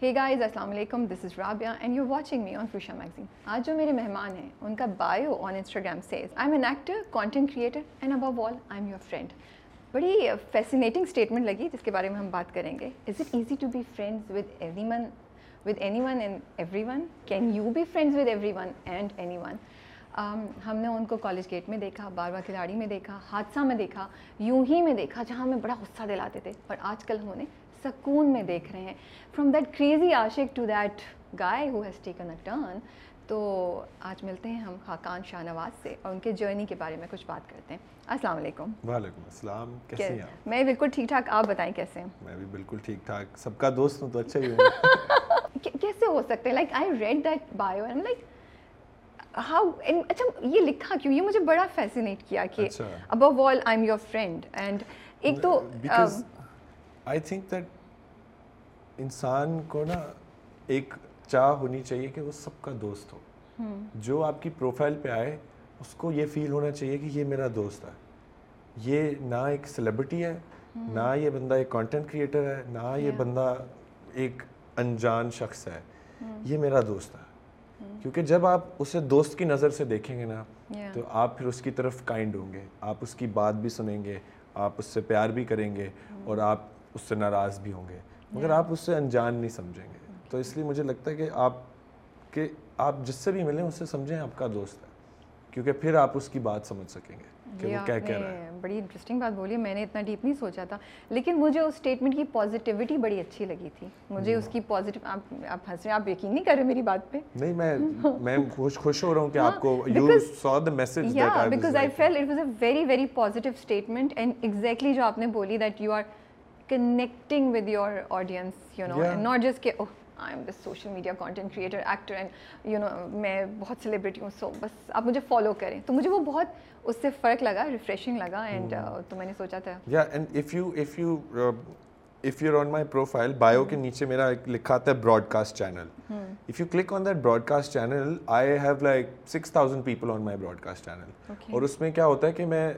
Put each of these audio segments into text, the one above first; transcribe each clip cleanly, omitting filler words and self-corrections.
Hey guys, السلام علیکم. This is Rabia and you watching me on فروشا magazine. آج جو میرے مہمان ہیں ان کا bio on Instagram says I am an actor, content creator and above all I am your friend. بڑی فیسینیٹنگ اسٹیٹمنٹ لگی جس کے بارے میں ہم بات کریں گے. Is it easy to be friends with anyone and everyone? Can you be friends with everyone and anyone? ہم نے ان کو کالج گیٹ میں دیکھا, بارواں کھلاڑی میں دیکھا, حادثہ میں دیکھا, یونہی میں دیکھا جہاں ہمیں بڑا غصہ دلاتے تھے, اور آج کل ہم انہیں سکون میں دیکھ رہے ہیں. فرام دیٹ کریزی عاشق to that guy who has taken a turn. تو آج ملتے ہیں ہم خاقان شاہنواز سے اور ان کے جرنی کے بارے میں کچھ بات کرتے ہیں. السلام علیکم. وعلیکم السلام. کیسے ہیں آپ؟ میں بالکل ٹھیک ٹھاک, آپ بتائیں کیسے ہیں؟ میں بھی بالکل ٹھیک ٹھاک. سب کا دوست ہوں تو اچھا ہی ہوں. کیسے ہو سکتے ہیں؟ Like I read that bio and like how. اچھا یہ لکھا کیوں؟ یہ مجھے بڑا فیسینیٹ کیا کہ above all I am your friend. And ایک تو آئی تھنک دیٹ انسان کو نا ایک چاہ ہونی چاہیے کہ وہ سب کا دوست ہو. جو آپ کی پروفائل پہ آئے اس کو یہ فیل ہونا چاہیے کہ یہ میرا دوست ہے. یہ نہ ایک سیلیبریٹی ہے, نہ یہ بندہ ایک کانٹینٹ کریٹر ہے, نہ یہ بندہ ایک انجان شخص ہے, یہ میرا دوست ہے. کیونکہ جب آپ اسے دوست کی نظر سے دیکھیں گے نا تو آپ پھر اس کی طرف کائنڈ ہوں گے, آپ اس کی بات بھی سنیں گے, آپ اس سے پیار بھی کریں گے اور آپ اس سے ناراض بھی ہوں گے, مگر آپ اس سے انجان نہیں سمجھیں گے. تو اس لیے مجھے لگتا ہے کہ آپ جس سے بھی ملیں اس سے سمجھیں آپ کا دوست ہے, کیونکہ پھر آپ اس کی بات سمجھ سکیں گے کہ وہ کیا کہہ رہا ہے. بڑی انٹرسٹنگ بات بولی, میں نے اتنا ڈیپ نہیں سوچا تھا, لیکن مجھے اس اسٹیٹمنٹ کی پازیٹیوٹی بڑی اچھی لگی تھی. مجھے اس کی پازیٹیو, آپ ہنس رہے ہیں, آپ یقین نہیں کر رہے میری بات پہ. نہیں میں خوش ہو رہا ہوں کہ آپ کو you saw the message that I because I feel it was a very very positive statement. And exactly جو آپ نے بولی that you are connecting with your audience, you know, and not just oh, I'm this social media content creator, actor and you know, main bahut celebrity hu, so bas aap mujhe follow karein. To mujhe wo bahut usse fark laga, refreshing laga, and to maine socha tha and if you're on my profile bio ke niche mera ek likha tha broadcast channel. If you click on that broadcast channel, I have like 6000 people on my broadcast channel. Aur usme kya hota hai ki main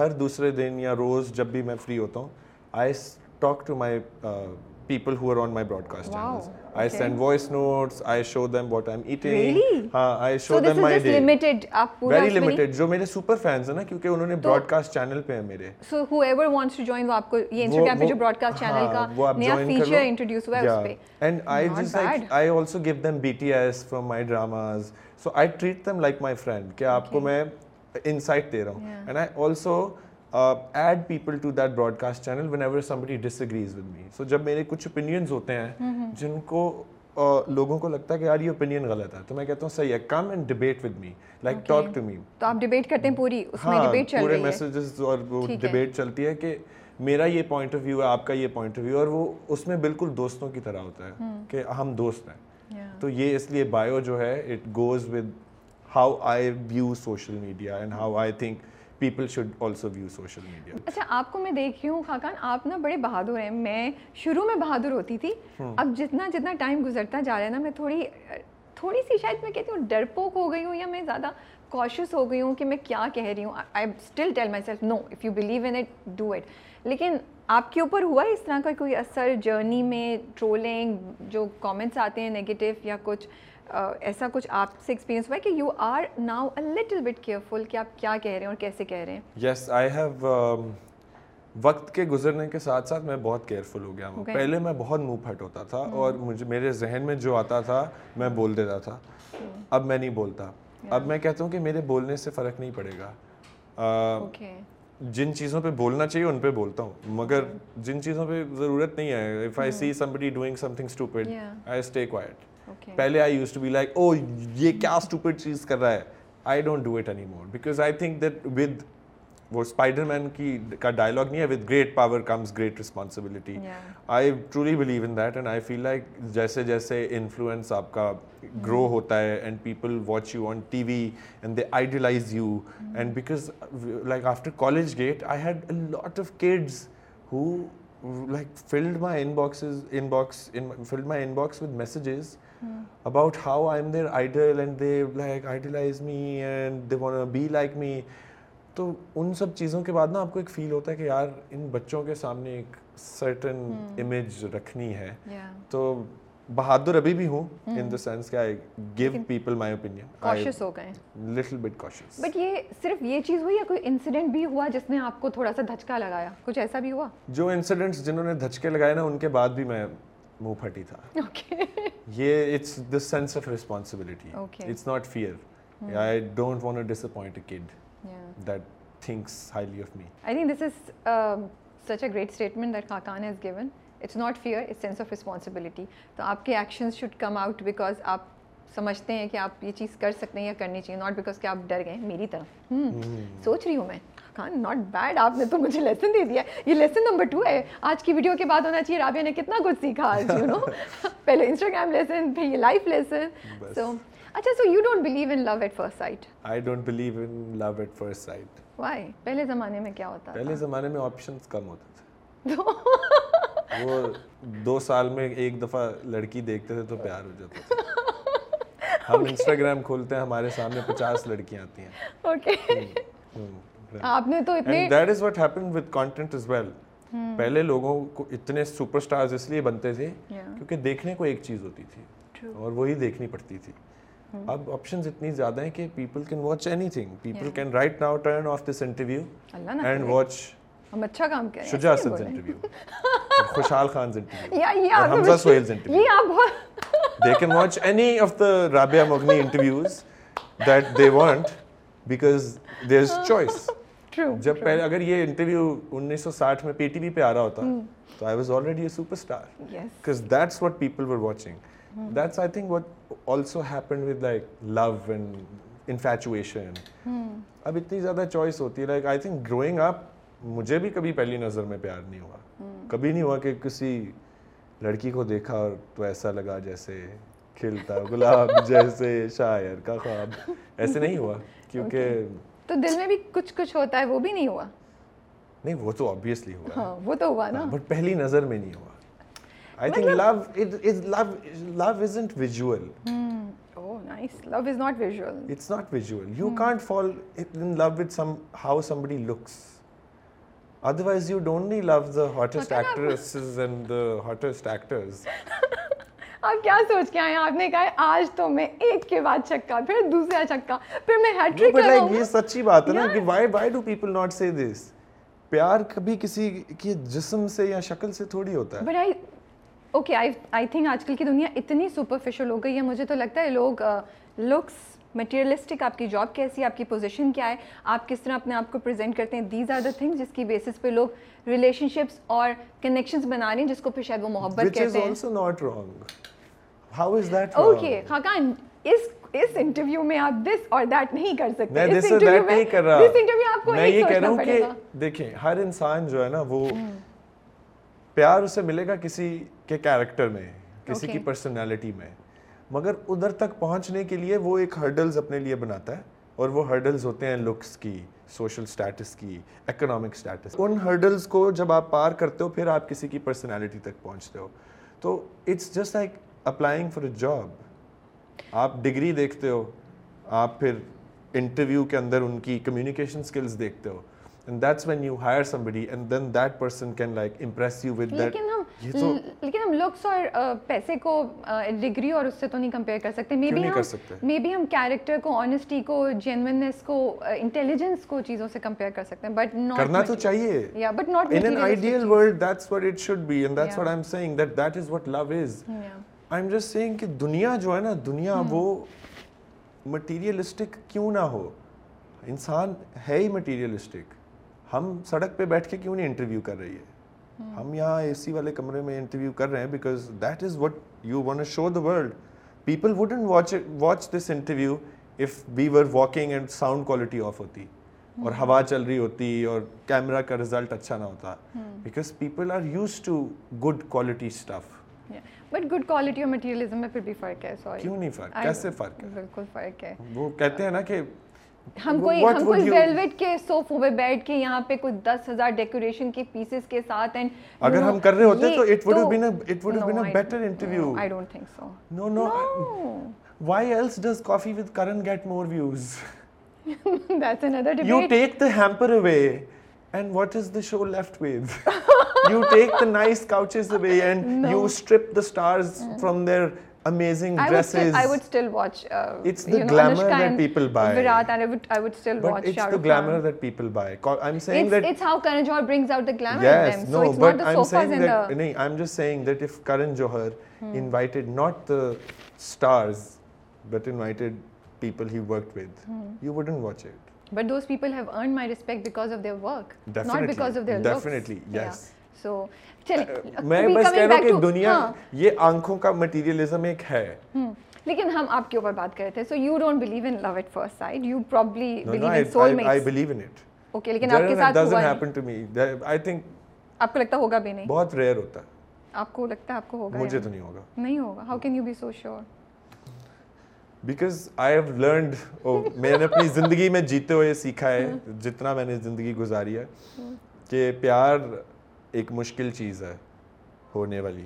har dusre din ya roz jab bhi main free hota hu, I talk to my people who are on my broadcast channels. Wow, I send voice notes, I show them what I'm eating. Really? I show them my day. So this is just limited, aap pura very limited. Jo mere super fans hain na, kyunki unhone broadcast channel pe hai mere. So whoever wants to join, wo aapko ye Instagram pe jo broadcast channel ka naya feature introduce hua hai us pe. And I just like, I also give them BTS from my dramas. So I treat them like my friend, ki aapko main insight de raha hu. And I also add people to that broadcast channel whenever somebody disagrees with me. So جب میرے کچھ opinions ہوتے ہیں جن کو لوگوں کو لگتا ہے کہ یار یہ opinion غلط ہے, تو میں کہتا ہوں صحیح ہے, come and debate with me, like talk to me. تو آپ debate کرتے ہیں پوری, اس میں debate چل رہی ہے, پورے messages اور وہ debate چلتی ہے کہ میرا یہ point of view ہے, آپ کا یہ point of view, اور وہ اس میں بالکل دوستوں کی طرح ہوتا ہے کہ ہم دوست ہیں. تو یہ اس لیے bio جو ہے it goes with how I view social media and how I think people should also view social media. اچھا آپ کو میں دیکھ رہی ہوں خاقان, آپ نا بڑے بہادر ہیں. میں شروع میں بہادر ہوتی تھی, اب جتنا ٹائم گزرتا جا رہا ہے نا میں تھوڑی سی شاید میں کہتی ہوں ڈرپوک ہو گئی ہوں, یا میں زیادہ کاشیس ہو گئی ہوں کہ میں کیا کہہ رہی ہوں. I still tell myself no, if you believe in it do it. لیکن آپ کے اوپر ہوا اس طرح کا کوئی اثر جرنی میں, ٹرولنگ جو کامنٹس آتے ہیں نیگیٹو یا کچھ ایسا کچھ آپ سے ایکسپیرینس ہوا ہے کہ you are now a little bit careful کہ آپ کیا کہہ رہے ہیں اور کیسے کہہ رہے ہیں؟ Yes I have. وقت کے گزرنے کے ساتھ ساتھ میں بہت کیئرفل ہو گیا ہوں. پہلے میں بہت منہ پھٹ ہوتا تھا اور میرے ذہن میں جو آتا تھا میں بول دیتا تھا. اب میں نہیں بولتا, اب میں کہتا ہوں کہ میرے بولنے سے فرق نہیں پڑے گا. جن چیزوں پہ بولنا چاہیے ان پہ بولتا ہوں, مگر جن چیزوں پہ ضرورت نہیں ہے, if I see somebody doing something stupid I stay quiet. پہلے I use to be like oh یہ کیا اسٹوپڈ چیز کر رہا ہے, I don't do it anymore because I think that with وہ اسپائڈر مین کا dialogue نہیں ہے, with great power comes great responsibility. I truly believe in that and I feel like جیسے جیسے انفلوئنس آپ کا گرو ہوتا ہے and people watch you on T V and they idealise you, and because like after college gate I had a lot of kids who like filled my inbox with messages about how I'm their idol and they like idolize me and they want to be like me. تو ان سب چیزوں کے بعد نا آپ کو ایک فیل ہوتا ہے کہ یار ان بچوں کے سامنے ایک سرٹن امیج رکھنی ہے, تو بہادر ابھی بھی ہوں ان دا سینس کہ I gave people my opinion. Cautious ہو گئے لٹل بٹ کاشیس. بٹ یہ صرف یہ چیز ہوئی یا کوئی انسیڈنٹ بھی ہوا جس نے آپ کو تھوڑا سا دھچکا لگایا, کچھ ایسا بھی ہوا؟ جو انسیڈنٹس جنہوں نے دھچکے لگائے نا ان کے بعد بھی میں منہ پھٹی تھا. اوکے, یہ it's the sense of responsibility, it's not fair. I don't want to disappoint a kid that thinks highly of me. I think this is such a great statement that Khaqan has given. It's not fear, it's sense of responsibility. تو آپ کے actions should come out because آپ سمجھتے ہیں کہ آپ یہ چیز کر سکتے ہیں یا کرنی چاہیے, not because کہ آپ ڈر گئے میری طرف. سوچ رہی ہوں میں, خان not bad, آپ نے تو مجھے لیسن دے دیا. یہ لیسن نمبر 2 ہے آج کی ویڈیو کے بعد ہونا چاہیے. رابعہ نے کتنا کچھ سیکھا آج, یو نو, پہلے انسٹاگرام لیسن, پھر یہ لائف لیسن. سو اچھا, so you don't believe in love at first sight. I don't believe in love at first sight. Why? پہلے زمانے میں کیا ہوتا تھا؟ پہلے زمانے میں آپشنس کم ہوتے تھے. وہ 2 سال میں ایک دفعہ لڑکی دیکھتے تھے تو پیار ہو جاتا تھا. ہم انسٹاگرام کھولتے ہیں, ہمارے سامنے 50 لڑکیاں آتی ہیں. اوکے, آپ نے تو اتنے, that is what happened with content as well. پہلے لوگوں کو اتنے سپر اسٹارز اس لیے بنتے تھے کیونکہ دیکھنے کو ایک چیز ہوتی تھی اور وہی دیکھنی پڑتی تھی. اب آپشنز اتنی زیادہ ہیں کہ people can watch anything. People can right now turn off this interview and watch. ہم اچھا کام کر رہے ہیں. شجاع صاحب انٹرویو, خوشحال خان انٹرویو, اور حمزہ سہیل انٹرویو. یہ آپ they can watch any of the Rabia مغنی interviews that they want because there is choice. True. جب پہلے اگر یہ انٹرویو 1960 میں پی ٹی وی پہ آ رہا ہوتا تو I was already a superstar because that's what people were watching. That's I think what also happened with like love and infatuation. اب اتنی زیادہ چوائس ہوتی ہے. Like I think growing up مجھے بھی کبھی پہلی نظر میں پیار نہیں ہوا. کبھی نہیں ہوا کہ کسی لڑکی کو دیکھا اور تو ایسا لگا جیسے کھلتا گلاب جیسے شاعر کا خواب, ایسے نہیں ہوا. کیونکہ تو دل میں بھی کچھ کچھ ہوتا ہے, وہ بھی نہیں ہوا. نہیں, وہ تو آبویسلی ہوا, وہ تو ہوا نا, بٹ پہلی نظر میں نہیں ہوا. I think love isn't visual. Oh, nice. Love is not visual. It's not visual. You can't fall in love with some how somebody looks. Otherwise, you don't need love the hottest actresses and the hottest actors. آپ کیا سوچ کے آئے ہیں؟ آپ نے کہا آج تو میں ایک کے بعد چھکا, پھر دوسرا چھکا, پھر میں ہیٹرک لگاؤں گا. یہ سچی بات ہے نا کہ why do people not say this? پیار کبھی کسی کے جسم سے یا شکل سے تھوڑی ہوتا ہے. But I think آج کل کی دنیا اتنی سپرفیشل ہو گئی ہے. مجھے تو لگتا ہے لوگ لکس, مٹیریلسٹک, آپ کی جاب کیسی ہے, آپ کی پوزیشن کیا ہے, آپ کس طرح اپنے آپ کو پریزنٹ کرتے ہیں, دیز آر دا تھنگس جس کی بیسس پہ لوگ ریلیشن شپس اور کنیکشنز بنا رہے ہیں جس کو پھر شاید وہ محبت کہتے ہیں. Which is also not wrong. How is that wrong? Okay, Khaqan, اس انٹرویو میں آپ دس اور دیٹ نہیں کر سکتے. میں دس اور دیٹ نہیں کر رہا. اس انٹرویو آپ کو یہ کہنا پڑے گا. دیکھیں, ہر انسان جو ہے نا, وہ پیار اسے ملے گا کسی کے کیریکٹر میں, کسی کی پرسنالٹی میں, مگر ادھر تک پہنچنے کے لیے وہ ایک ہرڈلز اپنے لیے بناتا ہے. اور وہ ہرڈلز ہوتے ہیں لکس کی, سوشل سٹیٹس کی, اکنامک سٹیٹس. ان ہرڈلز کو جب آپ پار کرتے ہو پھر آپ کسی کی پرسنالٹی تک پہنچتے ہو. تو it's just like applying for a job. آپ ڈگری دیکھتے ہو, آپ پھر انٹرویو کے اندر ان کی کمیونیکیشن سکلز دیکھتے ہو, and that's when you hire somebody and then that person can like impress you with that. لیکن ہم looks اور پیسے کو ڈگری اور اس سے تو نہیں کمپیئر کر سکتے. Maybe ہم character کو, honesty کو, genuineness کو, intelligence کو چیزوں سے کمپیئر کر سکتے ہیں. But not کرنا تو چاہیے. Yeah, but not in an ideal world that's what it should be and that's what I'm saying that is what love is. I'm just saying کہ دنیا جو ہے نا, دنیا وہ materialistic کیوں نہ ہو. انسان ہے ہی materialistic. ہم سڑک پہ بیٹھ کے کیوں نہیں انٹرویو کر رہی ہے؟ ہم یہاں اے سی والے کمرے میں انٹرویو کر رہے ہیں because that is what you want to show the world. People wouldn't watch this interview if we were walking and sound quality off ہوتی اور ہوا چل رہی ہوتی اور کیمرہ کا رزلٹ اچھا نہ ہوتا, because people are used to good quality stuff. But good quality اور مٹیریلزم میں پھر بھی فرق ہے. سوری, کیوں نہیں فرق؟ کیسے فرق ہے؟ بالکل فرق ہے. وہ کہتے ہیں نا کہ ہم کوئی ویلویٹ کے صوفوں پہ بیٹھ کے یہاں پہ کوئی 10,000 ڈیکوریشن کے پیسز کے ساتھ, اینڈ اگر ہم کر رہے ہوتے تو it would have been a better interview. I don't think so. No. Why else does Coffee with Karan get more views? That's another debate. You take the hamper away And what is the show left with? You take the nice couches away and you strip the stars from their amazing dresses. I would still watch. It's the glamour that people buy. Virat, and I would still watch. But it's the glamour that people buy. I'm saying that it's how Karan Johar brings out the glamour in them. So it's not the sofas and the. I'm just saying that if Karan Johar invited not the stars, but invited people he worked with, you wouldn't watch it. But those people have earned my respect because of their work, not because of their looks. Definitely, yes. So, میں بس کہہ رہا ہوں کہ دنیا یہ آنکھوں کا مٹیریلزم ایک ہے. لیکن ہم آپ کے اوپر بات کر رہے تھے. So you don't believe in love at first sight. You probably believe in soulmates. I believe in it. Okay, لیکن آپ کے ساتھ ہوا نہیں. It doesn't happen to me. I think. آپ کو لگتا ہوگا بھی نہیں. بہت rare ہوتا. آپ کو لگتا ہے آپ کو ہوگا؟ مجھے تو نہیں ہوگا. نہیں ہوگا. How can you be so sure? Because I have learned, میں نے اپنی زندگی میں جیتے ہوئے سیکھا ہے, جتنا میں نے زندگی گزاری ہے, کہ پیار ایک مشکل چیز ہے ہونے والی.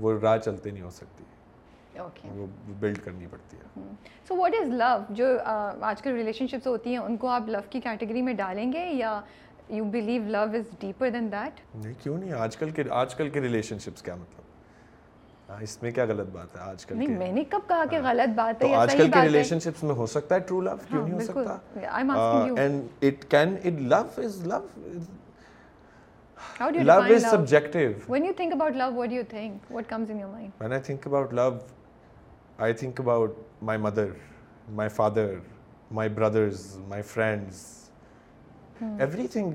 وہ راہ چلتے نہیں ہو سکتی, وہ بلڈ کرنی پڑتی ہے. سو واٹ از لو, جو آج کل ریلیشن شپس ہوتی ہیں ان کو آپ لو کی کیٹیگری میں ڈالیں گے یا you believe love is deeper than that? نہیں, کیوں نہیں. آج کل کے ریلیشن شپس کیا مطلب, اس میں کیا غلط بات ہے آج کل؟ نہیں, میں نے کب کہا کہ غلط بات ہے؟ آج کل کے ریلیشن شپس میں ہو سکتا ہے ٹرو لو, کیوں نہیں ہو سکتا؟ And it can it love is love. How do you define love? Love is subjective. When you think about love, what do you think? What comes in your mind? When I think about love, I think about my mother, my father, my brothers, my friends. Everything.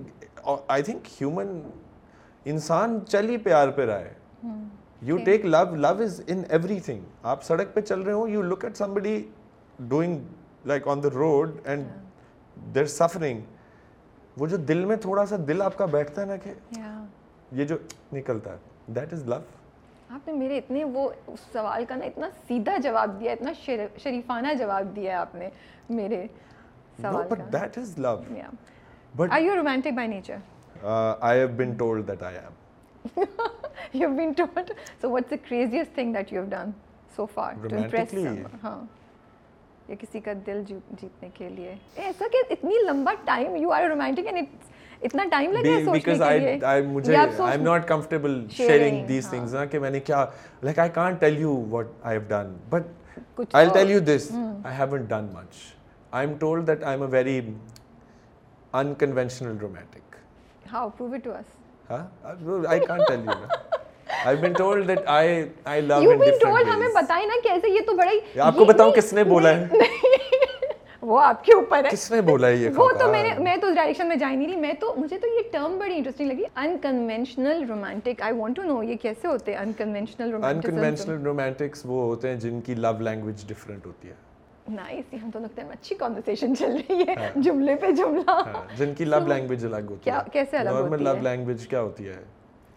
I think human, insan chali pyar pe raha hai. You take love. Love is in everything. Aap sadak pe chal rahe ho, you look at somebody doing like on the road and they're suffering. وہ جو دل میں تھوڑا سا دل آپ کا بیٹھتا ہے نا کہ یہ جو نکلتا ہے, دیٹ از لو. آپ نے میرے اتنے وہ سوال کا نا اتنا سیدھا جواب دیا, اتنا شریفانہ جواب دیا آپ نے میرے سوال کا. But that is love. But are you romantic by nature? I have been told that I am. You have been told. So what's the craziest thing that you have done so far to impress some? ہاں, یا کسی کا دل جیتنے کے لیے. ایسا کہ اتنی لمبا time you are romantic and اتنا ٹائم لگا ہے سوچنے کے لیے؟ مجھے I am not comfortable sharing these things نا, کہ میں نے کیا, like I can't tell you what I have done, but I will tell you this, I haven't done much. I am told that I am a very unconventional romantic. How, prove it to us. ہاں, I can't tell you. I've been told that I love in different ways. You've been told. ہمیں بتائیں نا کیسے. یہ تو بڑا ہی, آپ کو بتاؤں کس نے بولا ہے. وہ آپ کے اوپر ہے کس نے بولا ہے یہ. وہ تو میں تو اس ڈائریکشن میں جائی نہیں رہی. میں تو, مجھے تو یہ ٹرم بڑی انٹرسٹنگ لگی, unconventional romantic. I want to know یہ کیسے ہوتے ہیں انکنونشنل رومانٹکس؟ وہ ہوتے ہیں جن کی لو لینگویج ڈفرینٹ ہوتی ہے. نائس, ہم تو لگتا ہے اچھی کانورسیشن چل رہی ہے, جملے پہ جملہ. جن کی لو لینگویج الگ ہوتی ہے. کیسے الگ ہوتی ہے؟ نارمل لو لینگویج کیا ہوتی ہے؟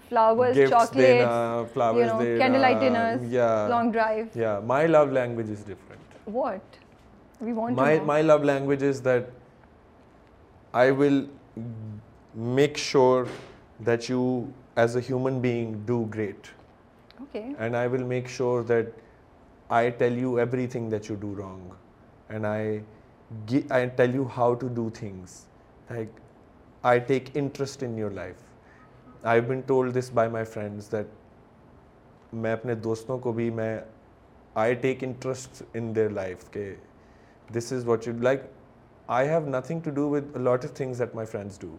Flowers, gifts, chocolates, flowers, candlelight dinners, long drive. Yeah, my love language is different. What? We want my, to know. My love language is that I will make sure that you as a human being do great. Okay. And I will make sure that I tell you everything that you do wrong. And I tell you how to do things. Like, I take interest in your life. I've been told this by my friends that میں اپنے دوستوں کو بھی میں I take interest in their life کہ this is what you like. I have nothing to do with a lot of things that my friends do,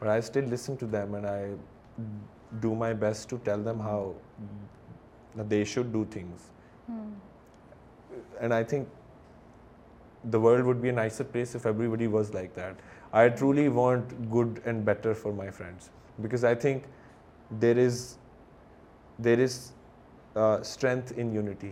but I still listen to them and I do my best to tell them how they should do things. And I think the world would be a nicer place if everybody was like that. I truly want good and better for my friends. Because I think there is strength in unity,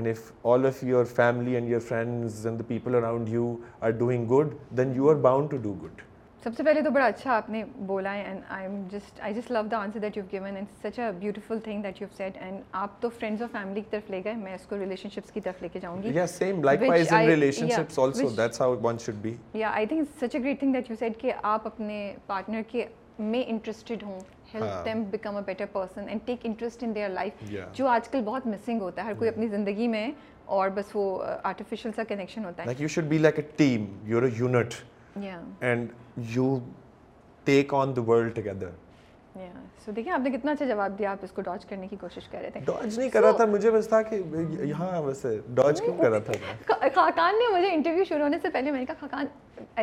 and if all of your family and your friends and the people around you are doing good, then you are bound to do good. سب سے پہلے تو بڑا اچھا آپ نے بولا ہے, and I just love the answer that you've given, and such a beautiful thing that you've said. And آپ تو friends اور family کی طرف لے گئے, میں اس کو relationships کی طرف لے کے جاؤں گی. Yeah, same. Likewise in relationships also. That's how one should be. Yeah, I think it's such a great thing that you said کہ آپ اپنے partner کے میں انٹرسٹیڈ ہوں, help them become a better person and take interest in their life, جو آج کل بہت مسنگ ہوتا ہے. ہر کوئی اپنی زندگی میں اور بس وہ آرٹیفیشل سا کنیکشن ہوتا ہے. Like you should be like a team, you are a unit, and you take on the world together. Yeah. So دیکھیں آپ نے کتنا اچھا جواب دیا. آپ اس کو ڈاج کرنے کی کوشش کر رہے تھے. ڈاج نہیں کر رہا تھا, مجھے بس تھا کہ یہاں ویسے ڈاج کیوں کر رہا تھا. خاقان نے مجھے انٹرویو شروع ہونے سے پہلے میں نے کہا خاقان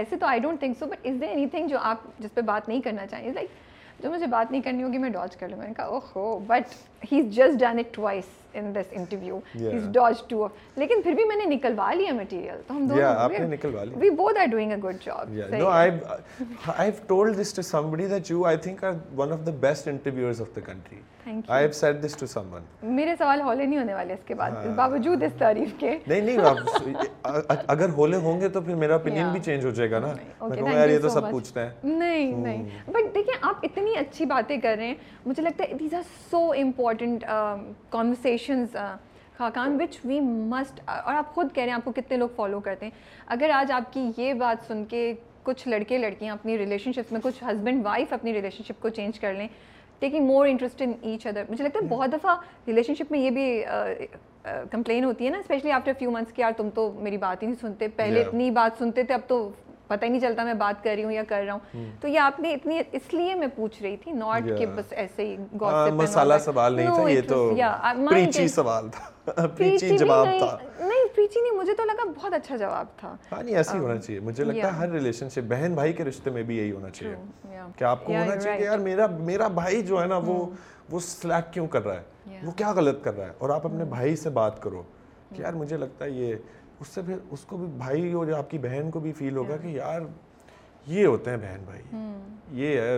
ایسے تو I don't think so but is there any thing جو آپ جس پہ بات نہیں کرنا چاہیں, لائک جو مجھے بات نہیں کرنی ہوگی میں ڈاج کر لوں. میں نے کہا اوہ ہو but he is just done it twice in this interview, he is dodge two. لیکن پھر بھی میں نے نکلوا لیا مٹیریل, تو ہم دونوں آپ نے نکلوا لیا. We both are doing a good job. No I have told this to somebody that you I think are one of the best interviewers of the country. Thank you. I have said this to someone. میرے سوال ہولے نہیں ہونے والے اس کے بعد باوجود اس تعریف کے. نہیں نہیں, اگر ہولے ہوں گے تو پھر میرا اوپینین بھی چینج ہو جائے گا نا. یار یہ تو سب پوچھتے ہیں. نہیں نہیں, بٹ دیکھیں آپ اتنی اچھی باتیں کر رہے ہیں, مجھے لگتا ہے these are so important conversations, Khaqan, which we must. اور آپ خود کہہ رہے ہیں آپ کو کتنے لوگ فالو کرتے ہیں. اگر آج آپ کی یہ بات سن کے کچھ لڑکے لڑکیاں اپنی ریلیشن شپس میں, کچھ ہسبینڈ وائف اپنی ریلیشن شپ کو چینج کر لیں, taking more interest in each other. مجھے لگتا ہے بہت دفعہ ریلیشن شپ میں یہ بھی کمپلین ہوتی ہے نا, اسپیشلی آفٹر فیو منتھس, کہ یار تم تو میری بات ہی نہیں سنتے. پہلے اتنی بات سنتے تھے, اب تو پتہ ہی نہیں چلتا میں بات کر رہی ہوں یا کر رہا ہوں. تو یہ آپ نے اتنی, اس لیے میں پوچھ رہی تھی, ناٹ کہ بس ایسے ہی گوسپ. مسالہ سوال نہیں تھا, یہ تو پریچی سوال تھا, پریچی جواب تھا. نہیں پریچی نہیں, مجھے تو لگا بہت اچھا جواب تھا. ہاں نہیں, ایسے ہی ہونا چاہیے. مجھے لگتا ہے ہر ریلیشن شپ, بہن بھائی کے رشتے میں بھی یہی ہونا چاہیے کہ آپ کو ہونا چاہیے کہ یار میرا بھائی جو ہے نا وہ سلیک کیوں کر رہا ہے, وہ کیا غلط کر رہا ہے. اور آپ اپنے بھائی سے بات کرو کہ یار مجھے لگتا ہے یہ, اس سے پھر اس کو بھی بھائی اور آپ کی بہن کو بھی فیل ہوگا کہ یار یہ ہوتے ہیں بہن بھائی, یہ ہے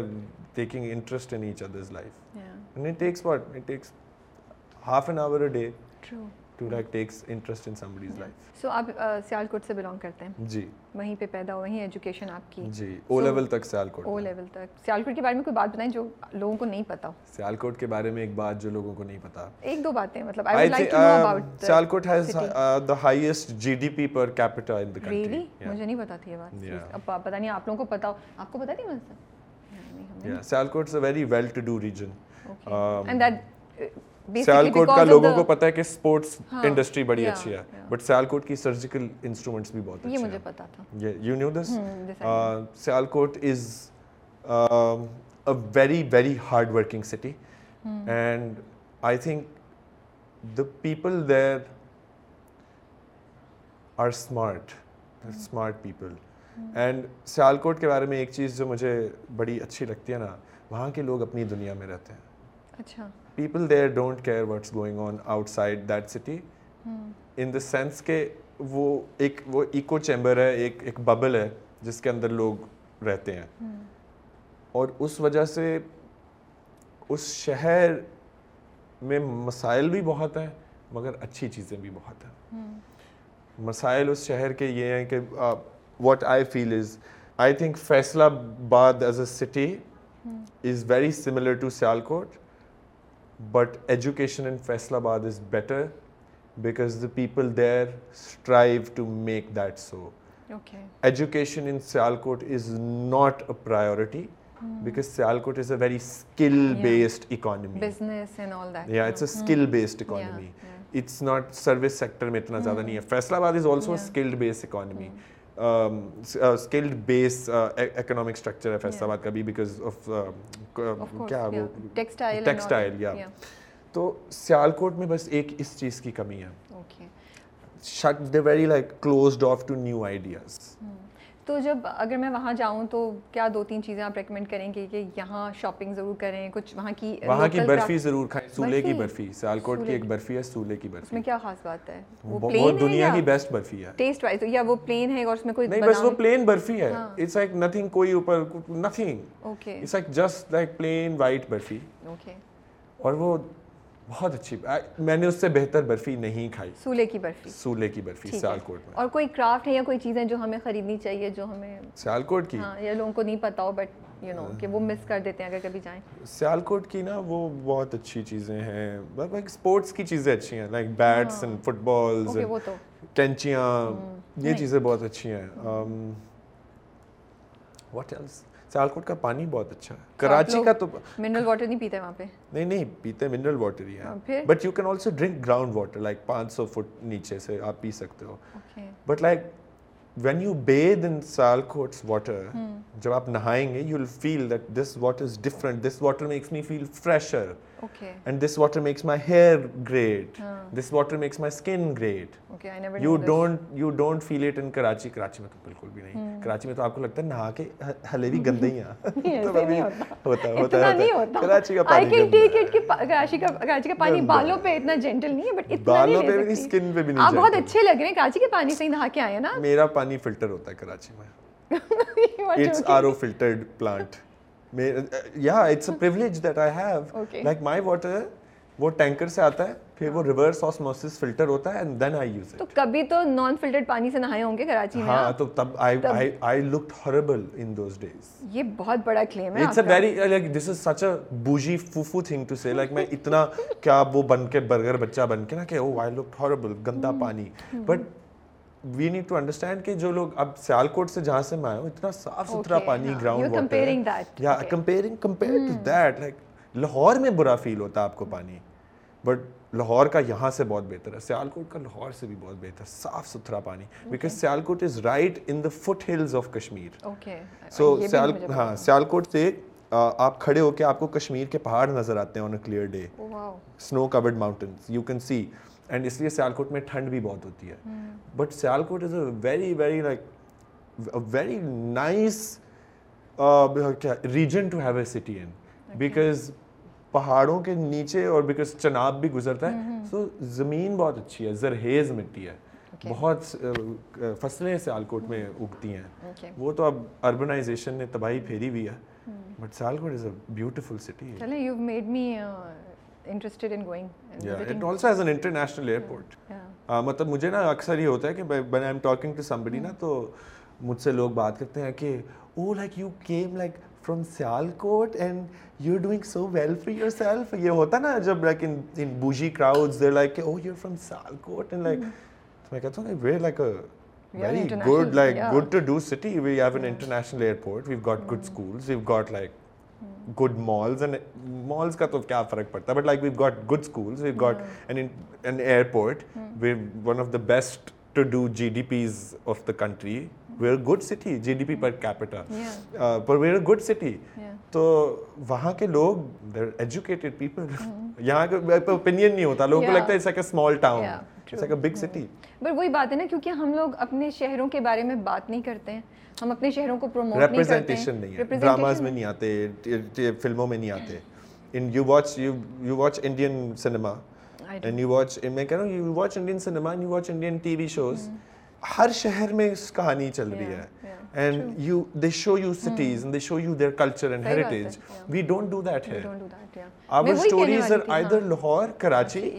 taking interest in each others life. And it takes what, it takes half an hour a day to like takes interest in somebody's life. سو آپ سیالکوٹ سے بلانگ کرتے ہیں. جی. وہیں پہ پیدا ہوئے ہیں, ایجوکیشن آپ کی. جی, او لیول تک سیالکوٹ. او لیول تک سیالکوٹ. کے بارے میں کوئی بات بتائیں جو لوگوں کو نہیں پتا ہو. سیالکوٹ کے بارے میں ایک بات جو لوگوں کو نہیں پتا, ایک دو باتیں مطلب. I would like to know about Sialkot has the highest G D P per capita in the country. Really, مجھے نہیں پتا تھی یہ بات. اب پتہ نہیں آپ لوگوں کو پتا ہو. آپ کو پتا نہیں مجھے. Yeah Sialkot is a very well to do region. Okay. And that Sialkot کا لوگوں کو پتا ہے کہ اسپورٹس انڈسٹری بڑی اچھی ہے, بٹ سیالکوٹ کی سرجیکل انسٹرومنٹس بھی بہت اچھے ہیں. یہ مجھے پتا تھا. You knew this. Sialkot is a very very hard working city, and I think the people there are smart, smart people. And Sialkot کے بارے میں ایک چیز جو مجھے بڑی اچھی لگتی ہے نا, وہاں کے لوگ اپنی دنیا میں رہتے ہیں. اچھا. People there don't care what's going on outside that city. In the sense کہ وہ ایکو چیمبر ہے, ایک ببل ہے جس کے اندر لوگ رہتے ہیں, اور اس وجہ سے اس شہر میں مسائل بھی بہت ہیں مگر اچھی چیزیں بھی بہت ہیں. مسائل اس شہر کے یہ ہیں کہ what I feel is, I think Faisalabad as a city is very similar to Sialkot. But education in Faisalabad is better because the people there strive to make that so. Okay. Education in Sialkot is not a priority because Sialkot is a very skill-based economy. Business and all that. Yeah, it's a skill-based economy. Yeah, yeah. It's not service sector mein itna zyada nahi hai. Faisalabad is also a skilled-based economy. Skilled-based economic structure of Faisalabad ka bhi because of kya wo textile. Yeah. To Sialkot mein bas ek is cheez ki kami hai. Okay. They're very like closed off to new ideas. تو جب اگر میں وہاں جاؤں تو کیا دو تین چیزیں آپ ریکمینڈ کریں گے کہ یہاں شاپنگ ضرور کریں, کچھ وہاں کی برفی ضرور کھائیں. سولے کی برفی, سیالکوٹ کی ایک برفی ہے سولے کی برفی. اس میں کیا خاص بات ہے؟ وہ پلین ہے, دنیا کی بیسٹ برفی ہے ٹیسٹ وائز. یا وہ پلین ہے اور اس میں کوئی نہیں, بس وہ پلین برفی ہے. اٹس لائک نتھنگ, کوئی اوپر nothing. Okay. It's like just like plain white barfi. Okay. اور وہ بہت اچھی, میں نے اس سے بہتر برفی نہیں کھائی. سولے کی برفی سیالکوٹ میں. اور کوئی کرافٹ ہے یا کوئی چیزیں جو ہمیں خریدنی چاہیے جو ہمیں سیالکوٹ کی, ہاں, یا لوگوں کو نہیں پتا ہو بٹ یو نو کہ وہ مس کر دیتے ہیں اگر کبھی جائیں سیالکوٹ کی نا, وہ بہت اچھی چیزیں ہیں. لائک اسپورٹس کی چیزیں اچھی ہیں, like bats and fit balls, کینچیاں, یہ چیزیں بہت اچھی ہیں. What else? سیالکوٹ کا پانی بہت اچھا ہے. کراچی کا تو منرل واٹر نہیں پیتے وہاں پہ. نہیں پیتے, منرل واٹر ہی ہے, but you can also drink ground water. Like 500 feet نیچے سے آپ پی سکتے ہو, but like when you bathe in Sialkot's water, jab aap nahayenge, you'll feel that this water is different. This water makes me feel fresher. Okay. And this water makes my hair great. This water makes my skin great. Okay, I never knew this. You don't feel it in Karachi. Karachi mein to bilkul bhi nahi. Karachi mein to aapko lagta hai naha ke hale bhi gande hi hain. Ye nahi hota. Karachi ka pani. I can take it ki Karachi ka pani baalon pe itna gentle nahi hai, but itna baalon pe bhi skin pe bhi nahi. Aap bahut acche lag rahe hain. Karachi ke pani se hi naha ke aaye na. Mera پانی filter ہوتا ہے کراچی میں. It's RO filtered plant. Yeah, it's a privilege that I have. Like my water, وہ tanker سے آتا ہے, پھر وہ ریورس آسموسس فلٹر ہوتا ہے and then I use it. تو کبھی تو نان فلٹرڈ پانی سے نہائے ہوں گے کراچی میں. ہاں, تو تب I looked horrible in those days. یہ بہت بڑا claim ہے. It's a very like this is such a bougie fufu thing to say. Like میں اتنا کیا وہ بن کے برگر بچہ بن کے نا کہ oh I looked horrible, گندا پانی. But we need to understand کہ جو لوگ اب سیالکوٹ سے جہاں سے میں آیا ہوں اتنا صاف ستھرا پانی, گراؤنڈ واٹر, یا compared to that, like Lahore میں برا فیل ہوتا ہے آپ کو پانی, بٹ لاہور کا یہاں سے بہت بہتر ہے, سیالکوٹ کا لاہور سے بھی بہت بہتر, صاف ستھرا پانی, because Sialkot is right in the foothills of Kashmir. So ہاں, سیالکوٹ سے آپ کھڑے ہو کے آپ کو کشمیر کے پہاڑ نظر آتے ہیں on a clear day, snow covered mountains you can see. And اس لیے سیالکوٹ میں ٹھنڈ بھی بہت ہوتی ہے, but Sialkot is a very very like very nice region to have a city in, because پہاڑوں کے نیچے اور بیکاز چناب بھی گزرتا ہے, سو زمین بہت اچھی ہے, زرہیز مٹی ہے, بہت فصلیں سیالکوٹ میں اگتی ہیں. وہ تو اب اربنائزیشن نے تباہی پھیری ہوئی ہے, but Sialkot is a beautiful city. چلیں, you made me interested in going and visiting. It also has an international airport. مطلب مجھے نا اکثر یہ ہوتا ہے کہ when I'm talking to somebody نا تو مجھ سے لوگ بات کرتے ہیں کہ oh like you came like from Sialkot and you're doing so well for yourself. یہ ہوتا نا جب like in bougie crowds they're like oh you're from Sialkot and like میں کہتا ہوں we're like a very good like good to do city. We have an international airport. We've got good schools. We've got like good malls and malls ka to kya farak padta, but like we've got good schools, we've got an airport, we're one of the best to do GDPs of the country, we're a good city GDP per capita, but we're a good city. To wahan ke log, they're educated people. Yahan ka opinion nahi hota, logo ko lagta hai it's like a small town, it's like a big city. But wahi baat hai na, kyunki hum log apne shehron ke bare mein baat nahi karte hain, ہم اپنے شہروں کو promote نہیں کرتے, representation نہیں ہے, dramas میں نہیں آتے, فلموں میں نہیں آتے. In you watch Indian cinema and you watch, میں کہہ رہا ہوں you watch Indian cinema and you watch Indian T V shows, ہر شہر میں اس کہانی چل رہی ہے, and you they show you cities and they show you their culture and heritage. We don't do that here. Our stories are either Lahore, Karachi.